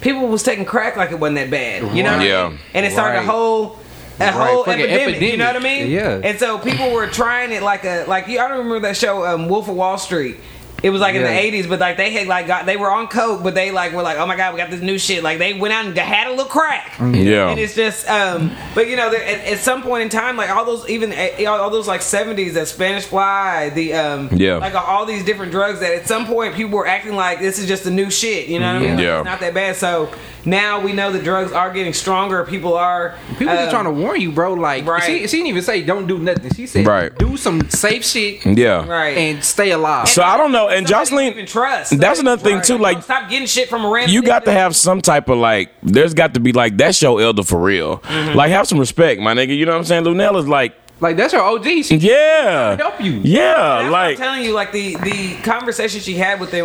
people was taking crack like it wasn't that bad, you know? Yeah. And it started a whole epidemic, you know what I mean? Yeah. And so people were trying it like I don't remember that show, Wolf of Wall Street. It was like in the 80s, but like they had like they were on coke, but they like were like, oh my god, we got this new shit. Like they went out and had a little crack. Yeah. And it's just, but you know, at some point in time, like all those like 70s, that Spanish Fly, like all these different drugs that at some point people were acting like this is just the new shit. You know what I mean? Like, it's not that bad. So now we know the drugs are getting stronger. People just trying to warn you, bro. Like she didn't even say don't do nothing. She said do some safe shit. Yeah. Right. And stay alive. So I don't know. And Jocelyn, even trust. That's another thing too. Like, stop getting shit from a random. You got to have some type of like. There's got to be like that's your elder for real. Mm-hmm. Like, have some respect, my nigga. You know what I'm saying? Luenell is like Like, that's her OG. She yeah. help you. Yeah. That's like, I'm telling you, like, the conversation she had with her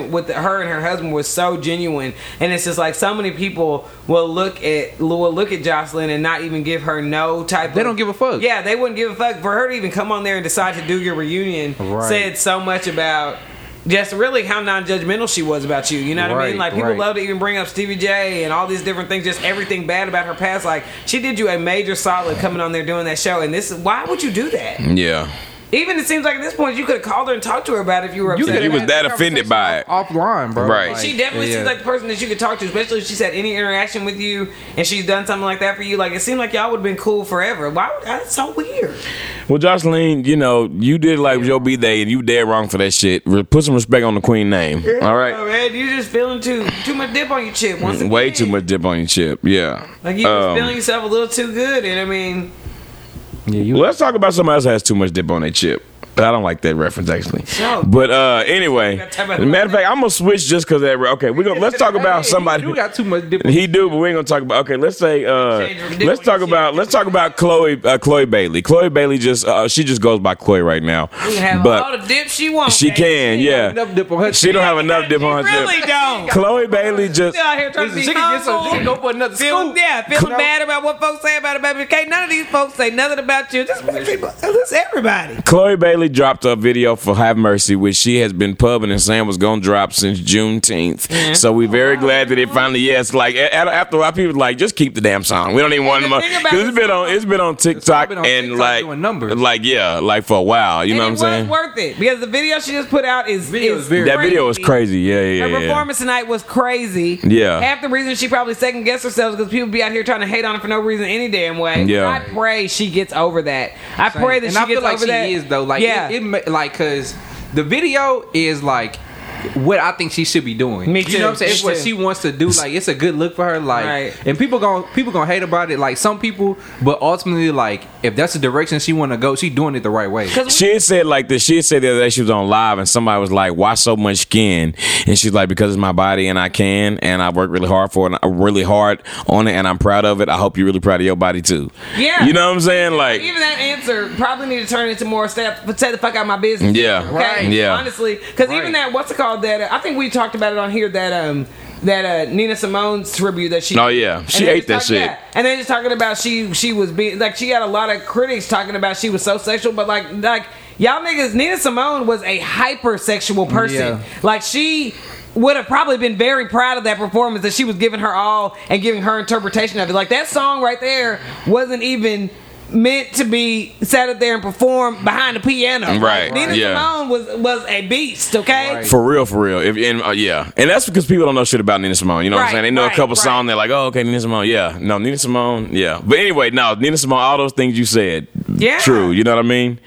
and her husband was so genuine. And it's just like, so many people will look at Jocelyn and not even give her no type They don't give a fuck. Yeah, they wouldn't give a fuck. For her to even come on there and decide to do your reunion said so much about just really how non-judgmental she was about you. You know what I mean? Like, people love to even bring up Stevie J and all these different things, just everything bad about her past. Like, she did you a major solid coming on there doing that show. And this, why would you do that? Yeah. Even it seems like at this point you could have called her and talked to her about it if you were upset. You was that offended by it. Offline, bro. Right. Like, she definitely seems like the person that you could talk to, especially if she's had any interaction with you and she's done something like that for you. Like, it seemed like y'all would have been cool forever. That's so weird. Well, Jocelyn, you know, you did like your B-Day and you dead wrong for that shit. Put some respect on the queen name. All right? Oh, man, you just feeling too much dip on your chip once again. Way too much dip on your chip, yeah. Like, you just feeling yourself a little too good, and I mean... Yeah, let's talk about somebody else that has too much dip on their chip. I don't like that reference, actually. No. But anyway, matter of fact, I'm gonna switch just because that. Okay, let's talk about somebody. You got too much dip. He do, but we ain't gonna talk about. Okay, let's say. Let's talk about Chloe Bailey. Chloe Bailey just goes by Chloe right now. She have all the dip she wants. She can, yeah. She don't have enough dip on her chip. Really don't. Chloe Bailey just. She out here trying to be humble. She can go for another school. Yeah, feeling bad about what folks say about her, baby. Can't none of these folks say nothing about you. Just everybody. Chloe Bailey dropped a video for Have Mercy, which she has been pubbing and saying was gonna drop since Juneteenth. Mm-hmm. So we're very glad that it finally like after a while people like just keep the damn song. We don't even want them up, because it's been on TikTok and like for a while. You know what I'm saying? It was worth it because the video she just put out is that crazy. Video was crazy. Yeah. Her performance tonight was crazy. Yeah. Half the reason she probably second guessed herself because people be out here trying to hate on her for no reason any damn way. Yeah. I pray she gets over that. I pray that she gets over that. She is though. Like. Yeah. It like, cause the video is like what I think she should be doing. Me too. You know what I'm saying? It's what she wants to do. Like, it's a good look for her. Like, and people gonna hate about it. Like some people, but ultimately, like if that's the direction she want to go, she doing it the right way. She said like this. She said the other day she was on live and somebody was like, "Why so much skin?" And she's like, "Because it's my body and I can, and I work really hard for it, and I'm really hard on it, and I'm proud of it. I hope you're really proud of your body too." Yeah. You know what I'm saying? Like even that answer probably need to turn into more step. Say the fuck out of my business. Yeah. Okay? Right. Yeah. Honestly, because even that what's it called? That I think we talked about it on here that Nina Simone's tribute that she she ate that shit and they're just talking about she was being like she had a lot of critics talking about she was so sexual but like y'all niggas Nina Simone was a hypersexual person like she would have probably been very proud of that performance that she was giving her all and giving her interpretation of it like that song right there wasn't even meant to be sat up there and perform behind the piano. Right. Nina Simone was a beast. Okay. Right. For real. And that's because people don't know shit about Nina Simone. You know what I'm saying? They know a couple songs. They're like, oh, okay, Nina Simone. Yeah. No, Nina Simone. Yeah. But anyway, no, Nina Simone. All those things you said. Yeah. True. You know what I mean?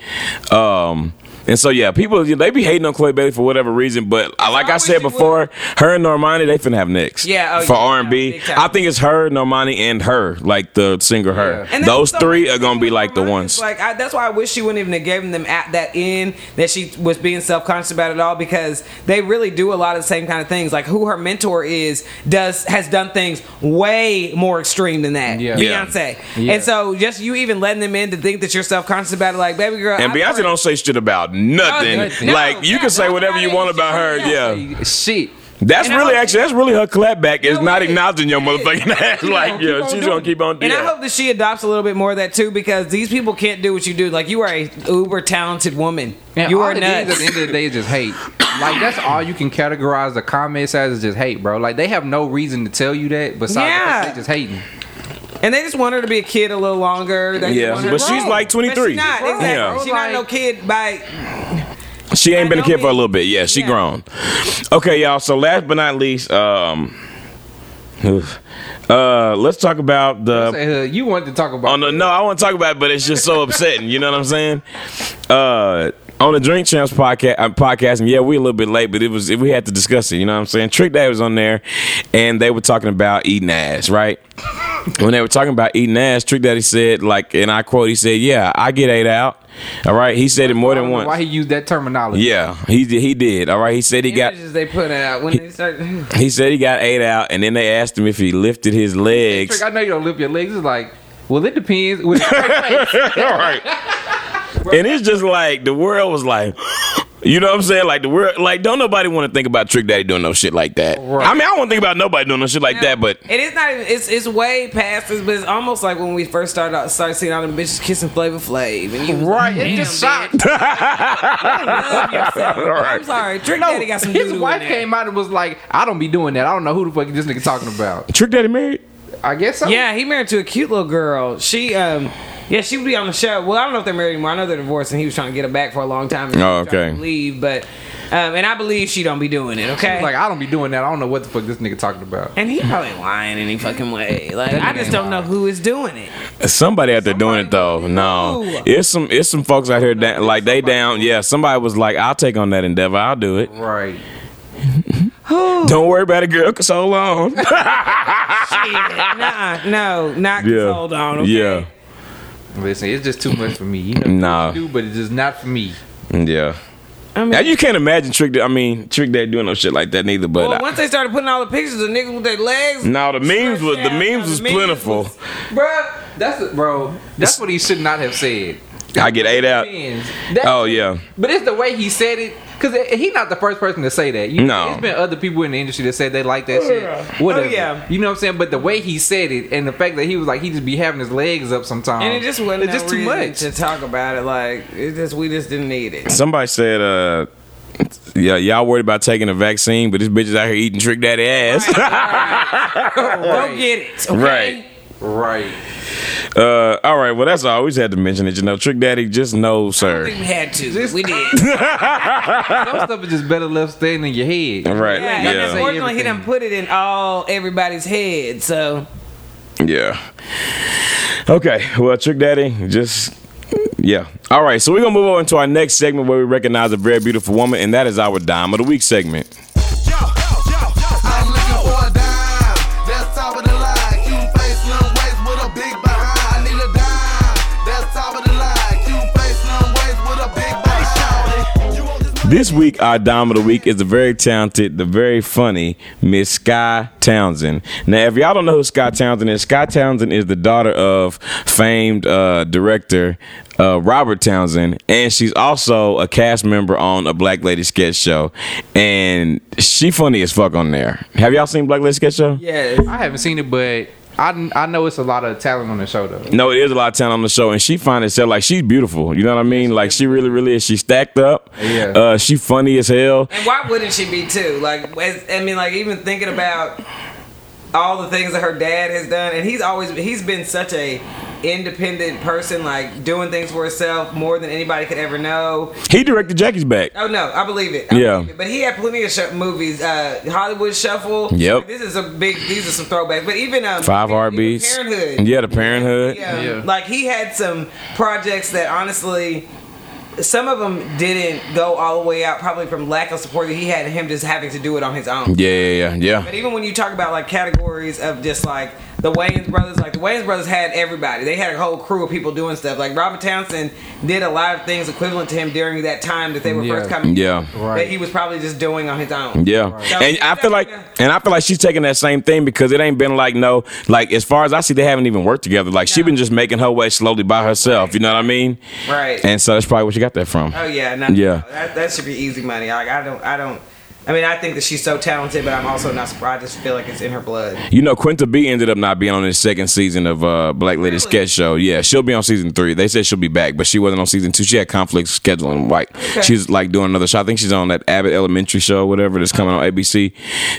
And so people they be hating on Chloe Bailey for whatever reason, but like I said before, her and Normani they finna have next. Yeah, for R&B, I think it's her, Normani, and her, like the singer. Her, and those three are gonna be like the ones. Like that's why I wish she wouldn't even have given them at that end that she was being self conscious about it all because they really do a lot of the same kind of things. Like who her mentor is has done things way more extreme than that. Yeah. Beyonce, and so just you even letting them in to think that you're self conscious about it, like baby girl. And Beyonce don't say shit about nothing. Like you can say whatever you want about her. Yeah. Shit. That's really her clapback is not acknowledging your motherfucking ass. Like, yeah, she's gonna keep on doing it. And I hope that she adopts a little bit more of that too, because these people can't do what you do. Like, you are a uber talented woman. And you are nuts. At the end of the day, it's just hate. Like, that's all you can categorize the comments as is just hate, bro. Like, they have no reason to tell you that besides they just hating. And they just want her to be a kid a little longer. But she's like 23. But she's not, exactly. Yeah. She's not no kid by... She ain't been a kid for a little bit. Yeah, she grown. Okay, y'all. So last but not least... let's talk about the. You wanted to talk about? No, I want to talk about it, but it's just so upsetting. You know what I'm saying? On the Drink Champs podcast, and we a little bit late, but we had to discuss it. You know what I'm saying? Trick Daddy was on there, and they were talking about eating ass, right? When they were talking about eating ass, Trick Daddy said, like, and I quote, he said, "Yeah, I get ate out." All right, he said it more than once. Why he used that terminology? Yeah, he did. All right, he said he got. They put out when they start. He said he got ate out, and then they asked him if he lifted his legs. Trick, I know you don't lift your legs. It's like, well, it depends. All right. And it's just like, the world was like, you know what I'm saying? Like, the world, like, don't nobody want to think about Trick Daddy doing no shit like that. Right. I mean, I don't want to think about nobody doing no shit like that, but. And it's not even, it's way past this, but it's almost like when we first started seeing all them bitches kissing Flavor Flav. And you right, like, it just sucked. Right. I'm sorry, Trick Daddy got some doo-doo. His wife came out and was like, I don't be doing that. I don't know who the fuck this nigga talking about. Trick Daddy married? I guess so. Yeah, he married to a cute little girl. She, yeah, she would be on the show. Well, I don't know if they're married anymore. I know they're divorced, and he was trying to get her back for a long time. And oh, okay. Leave, but, and I believe she don't be doing it. Okay. She's like, I don't be doing that. I don't know what the fuck this nigga talking about. And he probably lying any fucking way. Like, I just don't know who is doing it. Somebody out there doing it though. No, it's some folks out here that like they down. Yeah, somebody was like, I'll take on that endeavor. I'll do it. Right. Don't worry about it, girl. Console on. Shit, not console on. Okay? Yeah. Listen, it's just too much for me. You know what you do, but it's just not for me. Yeah. I mean, now you can't imagine Trick Daddy doing no shit like that neither. But well, once they started putting all the pictures of niggas with their legs, the memes was plentiful. That's what he should not have said. I get ate out. Yeah. But it's the way he said it. Because he's not the first person to say that. There's been other people in the industry that said they like that shit. Whatever. Oh, yeah. You know what I'm saying? But the way he said it and the fact that he was like, he just be having his legs up sometimes. And it's just too much to talk about it. Like, we just didn't need it. Somebody said, yeah, y'all worried about taking a vaccine, but this bitch is out here eating Trick Daddy ass. Right. Go get it. Okay? Right. All right, well, that's all. We just had to mention it. You know, Trick Daddy, just know, sir. I think we had to. We did. Some stuff is just better left staying in your head. Right. Yeah. And unfortunately, he done put it in everybody's head, so. Yeah. Okay, well, Trick Daddy, just. Yeah. All right, so we're going to move on to our next segment where we recognize a very beautiful woman, and that is our Dime of the Week segment. This week, our Dime of the Week is the very talented, the very funny Miss Skye Townsend. Now, if y'all don't know who Skye Townsend is the daughter of famed director Robert Townsend, and she's also a cast member on a Black Lady Sketch Show, and she funny as fuck on there. Have y'all seen Black Lady Sketch Show? Yeah, I haven't seen it, but I know it's a lot of talent on the show though. No, it is a lot of talent on the show, and she finds herself like she's beautiful. You know what I mean? Like she really, really is. She's stacked up. Yeah. She funny as hell. And why wouldn't she be too? Like, even thinking about all the things that her dad has done, and he's been such a independent person, like doing things for herself more than anybody could ever know. He directed Jackie's Back. Oh no, I believe it. But he had plenty of movies. Hollywood Shuffle. Yep. Like, these are some throwbacks. But even 5 Heartbeats. Parenthood. Yeah, the Parenthood. Yeah. Like he had some projects that honestly, some of them didn't go all the way out, probably from lack of support that he had, him just having to do it on his own. Yeah. But even when you talk about like categories of just like the Wayans brothers, like the Wayans brothers had everybody. They had a whole crew of people doing stuff. Like Robert Townsend did a lot of things equivalent to him during that time that they were first coming. Yeah, right. That he was probably just doing on his own. Yeah, right. So I feel like she's taking that same thing because it ain't been like as far as I see, they haven't even worked together. Like she been just making her way slowly by herself. Right. You know what I mean? Right. And so that's probably where she got that from. Oh yeah, no. That should be easy money. Like I don't. I mean, I think that she's so talented, but I'm also not surprised. I just feel like it's in her blood. You know, Quinta B ended up not being on the second season of Black Lady Sketch Show. Yeah, she'll be on season 3. They said she'll be back, but she wasn't on season 2. She had conflicts scheduling. She's like doing another show. I think she's on that Abbott Elementary show, whatever that's coming on ABC.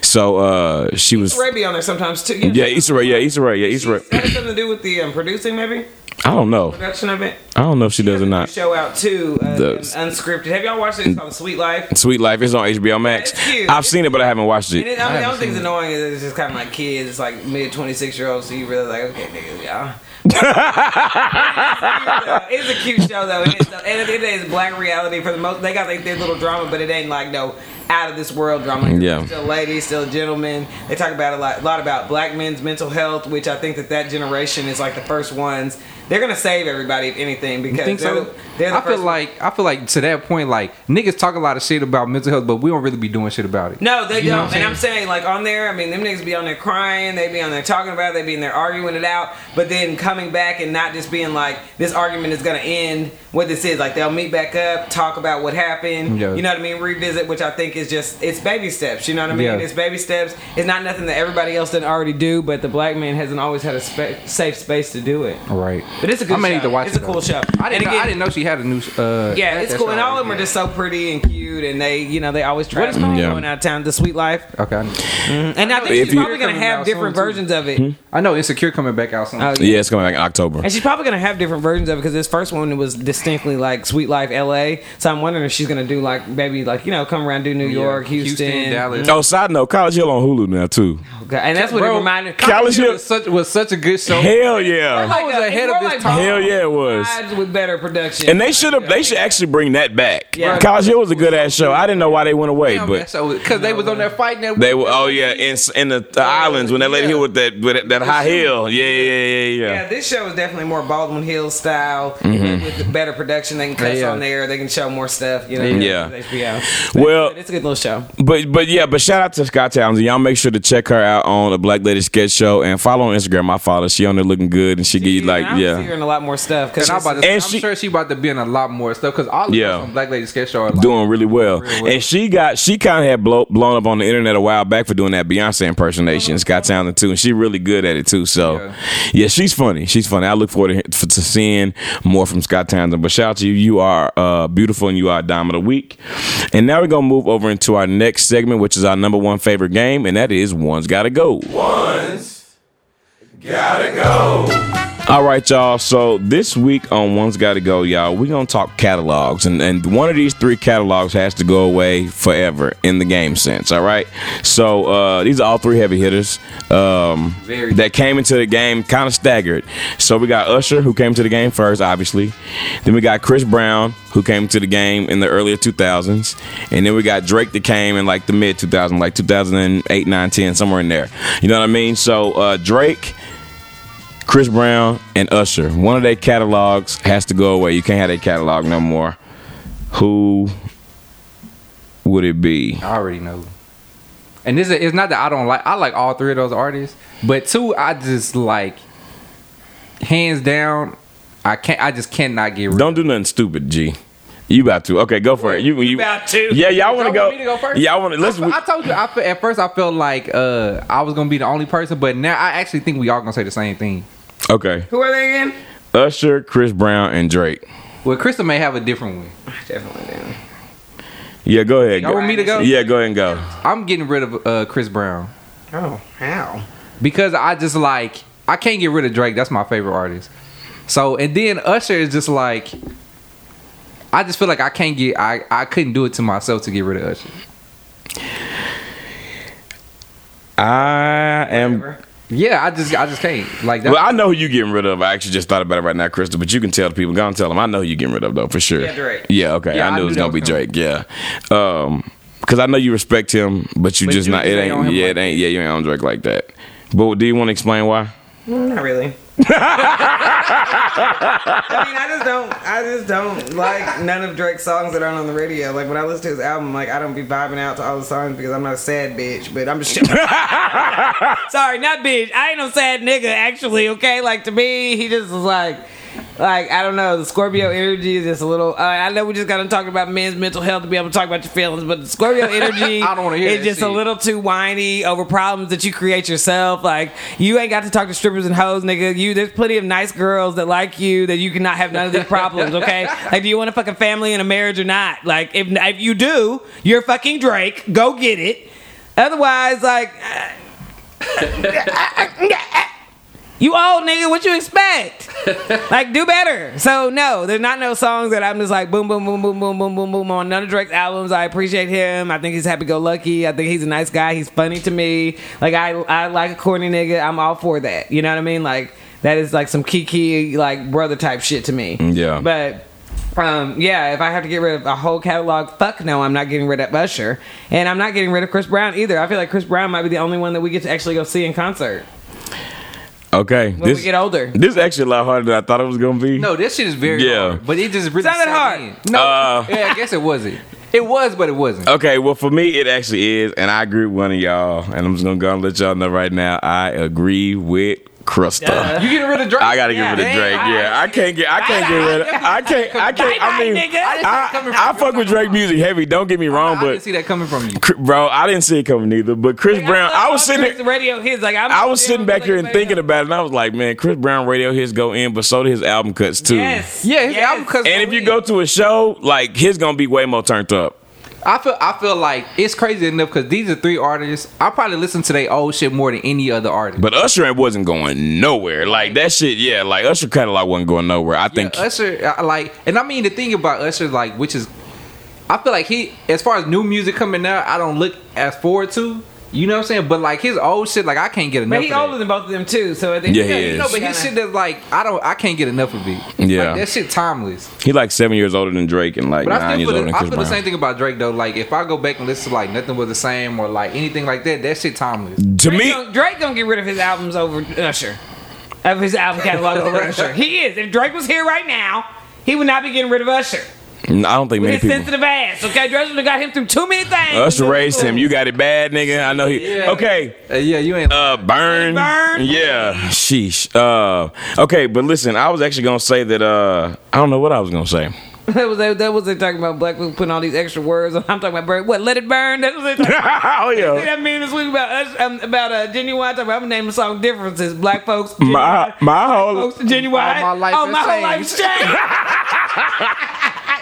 So she was. Issa Rae be on there sometimes too. You know? Yeah, Issa Rae. Yeah, Issa Rae. Has something to do with the producing, maybe. I don't know. Production of it. I don't know if she does or not. Show out too, unscripted. Have y'all watched it? It's called Sweet Life. Sweet Life. It's on HBO Max. I've seen it, but I haven't watched it. And the only thing that's annoying is it's just kind of like kids. It's like mid 26-year-olds. So you really like, okay, niggas, y'all. It's a cute show though. And it is black reality for the most. They got like their little drama, but it ain't like no out of this world drama. Still ladies, still gentlemen. They talk about a lot about black men's mental health, which I think that generation is like the first ones. They're gonna save everybody if anything because I feel like to that point, like, niggas talk a lot of shit about mental health, but we don't really be doing shit about it. No, they don't. And I'm saying, like, on there, I mean, them niggas be on there crying, they be on there talking about it, they be in there arguing it out, but then coming back and not just being like, this argument is gonna end what this is. Like, they'll meet back up, talk about what happened, yeah. You know what I mean, revisit, which I think is just, it's baby steps, you know what I mean? Yeah. It's baby steps. It's not nothing that everybody else didn't already do, but the black man hasn't always had a safe space to do it. Right. But it's a good show. I may need to watch it. It's a cool show. I didn't know she had a new yeah, it's cool, and all of them are just so pretty and cute, and they, you know, they always try. What is going on out of town? The Sweet Life. Okay. Mm-hmm. And I think she's probably gonna have different versions of it. I know Insecure coming back out soon. Yeah, it's coming back in October, and she's probably gonna have different versions of it, because this first one was distinctly like Sweet Life LA, so I'm wondering if she's gonna do like maybe like, you know, come around, do New York, Houston, Dallas. Oh, side note, College Hill on Hulu now too. Oh, God. And that's what it reminded. College Hill was such a good show. Hell yeah, I was ahead of its time. Hell yeah, it was with better production. And they should actually bring that back. Yeah. College Hill was a good ass show. I didn't know why they went away, but because they was on there fighting that. They were, oh yeah, in the islands when that lady here with that high heel. Yeah. Yeah, this show is definitely more Baldwin Hills style, mm-hmm. with better production. They can cuss on there. They can show more stuff. You know. Yeah. Well, it's a good little show. But shout out to Skye Townsend. Y'all make sure to check her out on the Black Lady Sketch Show and follow on Instagram. I follow. She on there looking good, and she give you like I see her in a lot more stuff. Cause I'm sure she about to be in a lot more stuff, because all of us on Black Lady Sketch Show are like, doing really well. And she kind of had blown up on the internet a while back for doing that Beyonce impersonation. Skye Townsend too, and she really good at it too. So yeah, she's funny. I look forward to seeing more from Skye Townsend. But shout out to you. You are beautiful, and you are a dime of the week. And now we're gonna move over into our next segment, which is our number one favorite game, and that is One's Gotta Go. One's Gotta Go. All right, y'all. So this week on One's Gotta Go, y'all, we're going to talk catalogs. And one of these three catalogs has to go away forever in the game sense. All right. So these are all three heavy hitters that came into the game kind of staggered. So we got Usher, who came to the game first, obviously. Then we got Chris Brown, who came to the game in the earlier 2000s. And then we got Drake that came in like the mid 2000s, like 2008, 9, 10, somewhere in there. You know what I mean? So Drake, Chris Brown, and Usher. One of their catalogs has to go away. You can't have their catalog no more. Who would it be? I already know. And this is, it's not that I don't like. I like all three of those artists. But two, I just like, hands down, I just cannot get rid of. Don't do nothing stupid, G. You about to. Okay, go for it. You about to. Yeah, y'all want to go. Want me to go first? Yeah, I want to. Listen. I told you, at first I felt like I was going to be the only person, but now I actually think we all going to say the same thing. Okay. Who are they again? Usher, Chris Brown, and Drake. Well, Krista may have a different one. Definitely do. Yeah, go ahead. Y'all want me to go? Yeah, go ahead and go. I'm getting rid of Chris Brown. Oh, how? Because I just like, I can't get rid of Drake. That's my favorite artist. So, and then Usher is just like, I just feel like I couldn't do it to myself to get rid of Usher. I am. Yeah, I just can't. Like that. Well, I know who you getting rid of. I actually just thought about it right now, Crystal. But you can tell the people. Go and tell them. I know who you getting rid of though, for sure. Yeah, Drake. Yeah, okay. Yeah, I knew it was gonna be Drake. Yeah, because I know you respect him, but you just not. It ain't. Yeah, it ain't. Yeah, you ain't on Drake like that. But do you want to explain why? Not really. I mean, I just don't like none of Drake's songs that aren't on the radio. Like when I listen to his album, like I don't be vibing out to all the songs because I'm not a sad bitch. But I'm just sorry, not bitch. I ain't no sad nigga actually. Okay, like to me, he just was like I don't know. The Scorpio energy is just a little. I know we just got to talk about men's mental health to be able to talk about your feelings, but the Scorpio energy I don't want to hear. It's just a little too whiny over problems that you create yourself. Like you ain't got to talk to strippers and hoes, nigga. There's plenty of nice girls that like you that you cannot have none of these problems, okay? Like, do you want a fucking family and a marriage or not? Like, if you do, you're fucking Drake. Go get it. Otherwise, like, you old nigga, what you expect? Like, do better. So, no, there's not no songs that I'm just like, boom, boom, boom, boom, boom, boom, boom, boom, on none of Drake's albums. I appreciate him. I think he's happy-go-lucky. I think he's a nice guy. He's funny to me. Like, I like a corny nigga. I'm all for that. You know what I mean? Like, that is like some Kiki, like brother type shit to me. Yeah. But yeah, if I have to get rid of a whole catalog, fuck no, I'm not getting rid of Usher. And I'm not getting rid of Chris Brown either. I feel like Chris Brown might be the only one that we get to actually go see in concert. Okay. When we get older. This is actually a lot harder than I thought it was going to be. No, this shit is very hard. But it just really sounded hard. No. Yeah, I guess it wasn't. It was, but it wasn't. Okay, well, for me, it actually is. And I agree with one of y'all. And I'm just going to go and let y'all know right now, I agree with Crusta. You get rid of Drake. I gotta get rid of Drake. I can't get rid of. I fuck with Drake music heavy. Don't get me wrong, but I didn't see that coming from you, bro. I didn't see it coming either. But Chris Brown, I was sitting there, radio hits. Like I was sitting back here and thinking about it, and I was like, man, Chris Brown radio hits go in, but so do his album cuts too. His album cuts. And if you go to a show, like his gonna be way more turned up. I feel like it's crazy enough because these are three artists. I probably listen to their old shit more than any other artist. But Usher wasn't going nowhere. Like that shit, like Usher catalog wasn't going nowhere. I think Usher, and I mean the thing about Usher, which is, I feel like he, as far as new music coming out, I don't look as forward to. You know what I'm saying? But his old shit, I can't get enough of it. But he older than both of them too, so I think he is. No, but his shit that's I can't get enough of it. Yeah. That shit timeless. He 7 years older than Drake and 9 years older than Chris Brown. I feel the same thing about Drake though. If I go back and listen to Nothing Was the Same or anything like that, that shit timeless. To me, Drake don't get rid of his albums over Usher. Of his album catalog over Usher. He is. If Drake was here right now, he would not be getting rid of Usher. I don't think many people. His sensitive ass, okay? Dresden got him through too many things. Usher raised him. You got it bad, nigga. I know he. Yeah. Okay. You ain't. Burn. Yeah. Sheesh. Okay, but listen, I was actually gonna say that. I don't know what I was gonna say. That was they talking about black people putting all these extra words on. I'm talking about burn. What? Let it burn. That was they talking about. Oh yeah. See that meme this week about us about Genuine. I'm gonna name the song differences. Black folks. Genuine, my whole folks, Genuine. My whole life's changed.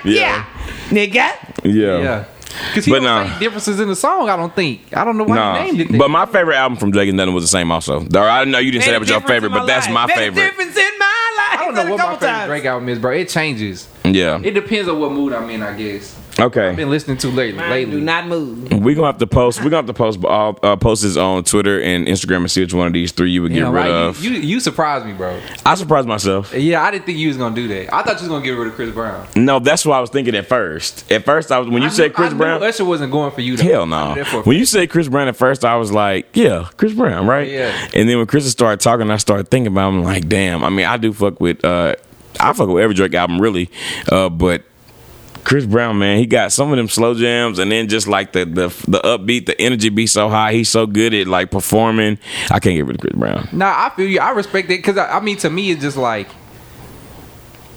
Yeah, nigga. Yeah. Because he don't say differences in the song. I don't know why he named it that. But my favorite album from Drake and Nothing Was the Same. Also, I know you didn't say that was your favorite, but that's my favorite. Difference in my life. I don't know what my favorite Drake album is, bro. It changes. Yeah. It depends on what mood I'm in, I guess. Okay. I've been listening to lately. Do not move. We're gonna have to post. Post this on Twitter and Instagram and see which one of these three you would get rid of. You surprised me, bro. I surprised myself. Yeah, I didn't think you was gonna do that. I thought you was gonna get rid of Chris Brown. No, that's what I was thinking at first. At first, I was said Chris Brown, Usher wasn't going for you. Though. Hell no. When you said Chris Brown at first, I was like, yeah, Chris Brown, right? Yeah. And then when Chris started talking, I started thinking about him. Like, damn. I mean, I do fuck with. I fuck with every Drake album, really, but. Chris Brown, man, he got some of them slow jams, and then just the upbeat, the energy be so high. He's so good at performing. I can't get rid of Chris Brown. Nah, I feel you. I respect it because I mean, to me, it's just I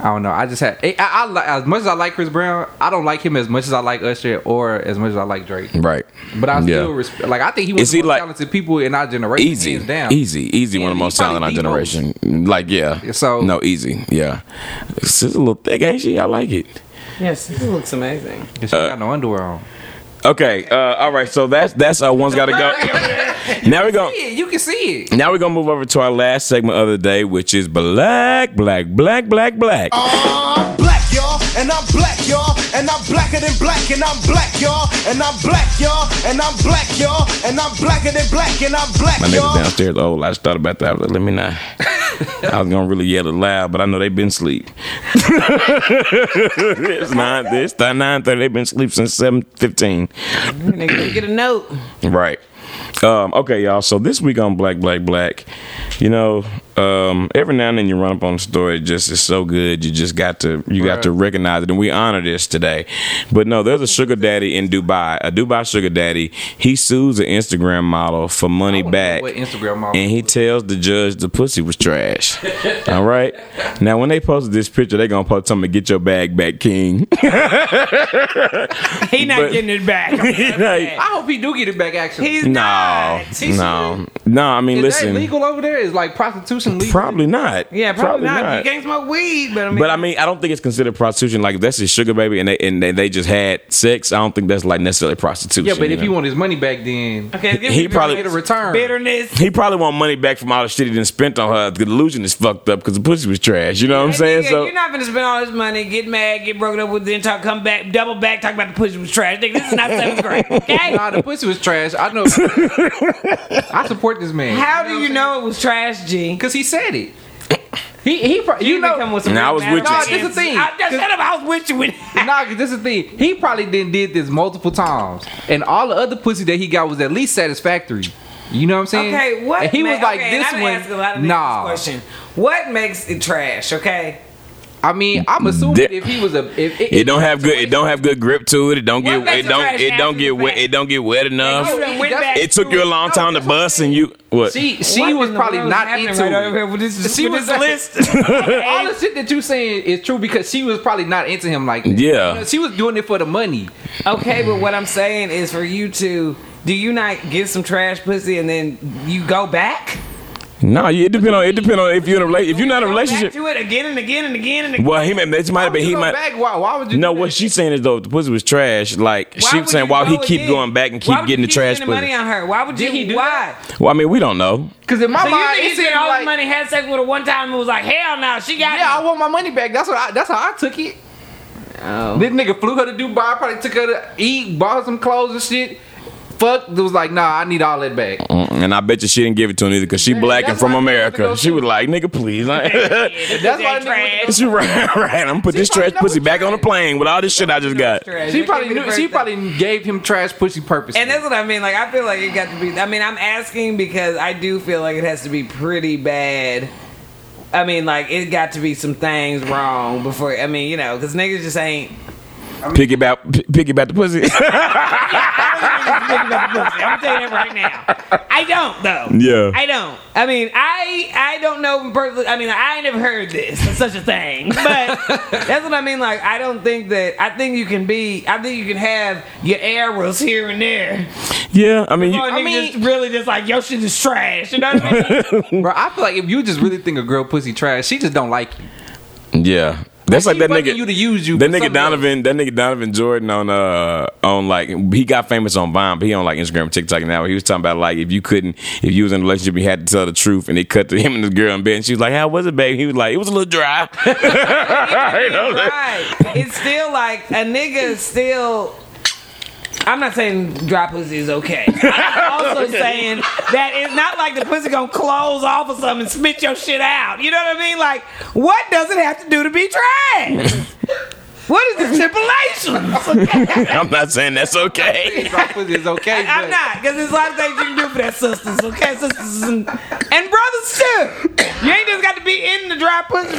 don't know. I just had as much as I like Chris Brown, I don't like him as much as I like Usher or as much as I like Drake. Right. But I still respect. I think he was the most talented people in our generation. Easy, one of the most talented in our generation. Easy, yeah. It's a little thick, ain't she? I like it. Yes, this looks amazing. She got no underwear on. Okay, all right. So that's one's got to go. Now we're gonna you can see it. Now we're gonna move over to our last segment of the day, which is black. I'm black, y'all, and I'm black, y'all, and I'm blacker than black, and I'm black, y'all, and I'm black, y'all, and I'm black, y'all, and I'm blacker than black, and I'm black, y'all. My niggas downstairs old. I just thought about that. I was like, let me not. I was gonna really yell it loud, but I know they've been asleep. It's 9:30. They've been asleep since 7:15. They gonna get a note, right? Okay, y'all. So this week on Black, you know, every now and then you run up on a story. Just is so good. You just got to recognize it, and we honor this today. But no, there's a sugar daddy in Dubai. A Dubai sugar daddy. He sues an Instagram model for money back. What Instagram model? And he tells the judge the pussy was trash. All right. Now, when they posted this picture, they gonna post something to get your bag back, King. He not getting it back. I hope he do get it back. Actually, he's No. I mean, listen. Is that legal over there? Is prostitution legal? Probably not. Yeah, probably not. You can't smoke weed, but I mean, I don't think it's considered prostitution. That's his sugar baby, and they just had sex. I don't think that's necessarily prostitution. Yeah, but if you want his money back, then he probably get a return. Bitterness. He probably want money back from all the shit he done spent on her. The delusion is fucked up because the pussy was trash. You know what I'm saying? Nigga, so you're not gonna spend all this money, get mad, get broken up with, then come back, double back, talk about the pussy was trash. Nigga, this is not 7th grade. Okay? Nah, the pussy was trash. I know. I support this man. How do you know it was trash, G? Because he said it. He probably, you know, with some I was with you. Nah, this is the thing. I was with you. Cause this is the thing. He probably did this multiple times, and all the other pussy that he got was at least satisfactory. You know what I'm saying? Okay, what? And he was like, okay, this one. Ask a lot of question. What makes it trash? Okay. I mean, I'm assuming if he was a, it don't have good, it don't have good grip to it. It don't get, it don't get wet enough. It took you a long time to bust, and you what? She was probably not into it. She was the list. All the shit that you saying is true because she was probably not into him like that. Yeah, she was doing it for the money. Okay, but what I'm saying is for you to, do you not get some trash pussy and then you go back? No, it depends on if you're in a relationship. If you're not in a relationship, go back to it again and again and again and again. Well, he might. Why would you? No, what she's saying is though the pussy was trash. Like she's saying, why would he keep going back and keep getting the trash pussy? Money on her. Why would you? He do that? Well, I mean, we don't know. Because in my mind, he said all the money, had sex with her one time, and was like, hell no, she got it. Yeah, I want my money back. That's how I took it. Oh. This nigga flew her to Dubai. Probably took her to eat, bought her some clothes and shit. Fuck, it was like, nah, I need all that back. And I bet you she didn't give it to him either because she black and from America. She was like, nigga, please. That's why trash. She right. I'm put this trash pussy back on the plane with all this shit I just got. She probably gave him trash pussy purpose. And that's what I mean. Like, I feel like it got to be, I mean, I'm asking because I do feel like it has to be pretty bad. I mean, like, it got to be some things wrong before, I mean, you know, because niggas just ain't. I mean, piggy about the pussy. I'm telling you right now. I don't though. Yeah. I don't. I mean, I don't know personally. I mean, I ain't never heard this such a thing. But that's what I mean. Like, I don't think that. I think you can have your arrows here and there. Yeah. I mean, just really just like your shit is trash. You know what I mean? Bro, I feel like if you just really think a girl pussy trash, she just don't like you. Yeah. That's like that nigga. That nigga Donovan. That nigga Donovan Jordan on like he got famous on Vine, but he on like Instagram, and TikTok now. He was talking about like if you was in a relationship, you had to tell the truth, and they cut to him and the girl in bed, and she was like, "How was it, babe?" He was like, "It was a little dry." You know, right? It's still like a nigga still. I'm not saying dry pussy is okay. I'm also saying that it's not like the pussy gonna close off or something and spit your shit out. You know what I mean? Like, what does it have to do to be trash? What is the stipulations? I'm not saying that's okay. Dry pussy is okay. I'm not, because there's a lot of things you can do for that sisters, okay? Sisters and brothers too. You ain't just got to be in the dry pussy,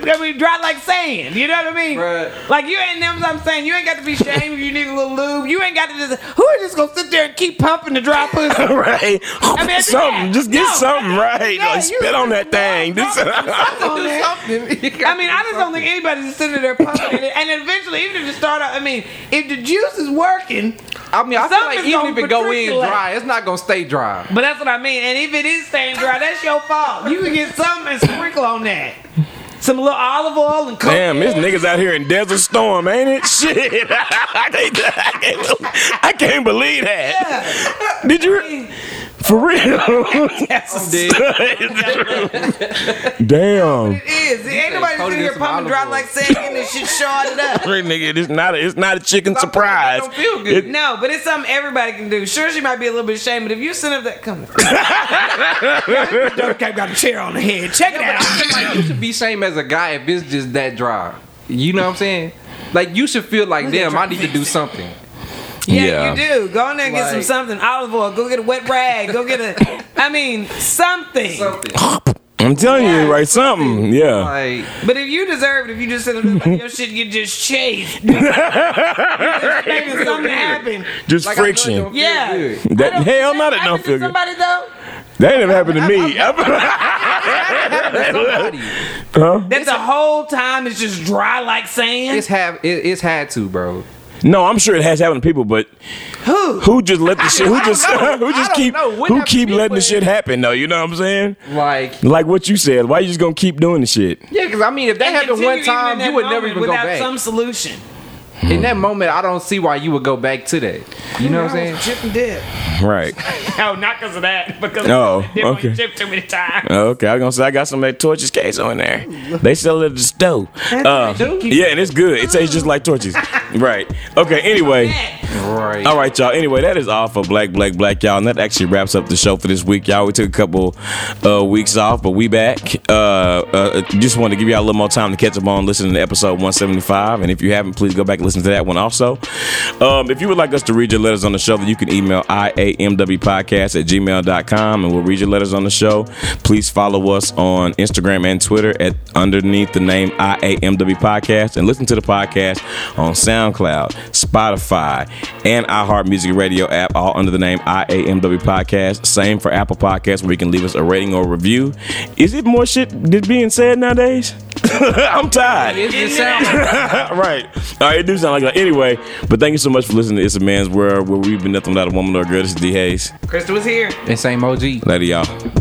baby, dry like sand. You know what I mean? Right. Like you ain't them. I'm saying you ain't got to be ashamed if you need a little lube. You ain't got to just. Who is just gonna sit there and keep pumping the dry pussy? Right. I mean, something. Just get something right. Yeah, like, spit on that thing. I mean, I just don't think anybody's sitting there pumping it. And eventually, even if you start out, I mean, if the juice is working, I mean, I feel like even if it go in dry, it's not gonna stay dry. But that's what I mean. And if it is staying dry, that's your fault. You can get something and sprinkle on that. Some little olive oil and coke. Damn, this niggas out here in Desert Storm, ain't it? Shit. I can't believe that. Yeah. Did you? For real. That's damn. Damn. It is. Ain't nobody sitting here pumping dry like sand and this shit sharded up. Nigga, it's not a chicken surprise. Don't feel good. No, but it's something everybody can do. Sure, she might be a little bit ashamed, but if you send up that, come on. Got a chair on the head. Check it out. You should be ashamed as a guy if it's just that dry. You know what I'm saying? Like, you should feel like, damn, I need to do something. Yeah, you do. Go in there and get some something. Olive oil. Go get a wet rag. Go get a... I mean, something. I'm telling you, right? Something. Yeah. Like, but if you deserve it, if you just sit up there like, your shit, you just chased. You're just making something happen. Just like, friction. Yeah. That, hell, not it. No figure. Somebody, though? That ain't never happened to me. Huh? That the whole time is just dry like sand? It's had to, bro. No, I'm sure it has happened to people, but who just let the shit? Who keep letting the shit happen? Though, you know what I'm saying? Like what you said. Why you just gonna keep doing the shit? Yeah, because I mean, if that happened one time, you would never even go back. Without some solution. In that moment, I don't see why you would go back to that. You know what I'm saying? Chip and dip. Right. No, not because of that. Because you chip too many times. Okay, I was going to say, I got some of that Torches queso in there. They sell it at the store. Yeah, and it's good. It tastes just like Torches. Right. Okay, anyway. Right. All right, y'all. Anyway, that is all for Black, y'all. And that actually wraps up the show for this week, y'all. We took a couple weeks off, but we back. Just wanted to give y'all a little more time to catch up on listening to episode 175. And if you haven't, please go back and listen listen to that one also. If you would like us to read your letters on the show, then you can email iamwpodcast@gmail.com and we'll read your letters on the show. Please follow us on Instagram and Twitter at underneath the name IAMW Podcast, and listen to the podcast on SoundCloud, Spotify, and iHeart Music Radio app, all under the name IAMW Podcast. Same for Apple Podcasts, where you can leave us a rating or a review. Is it more shit that's being said nowadays? I'm tired. Right. All right, it do sound like that. Anyway, but thank you so much for listening to It's a Man's World, where we've been nothing without a woman or a girl. This is D. Hayes. Crystal was here. This ain't OG. Later, y'all.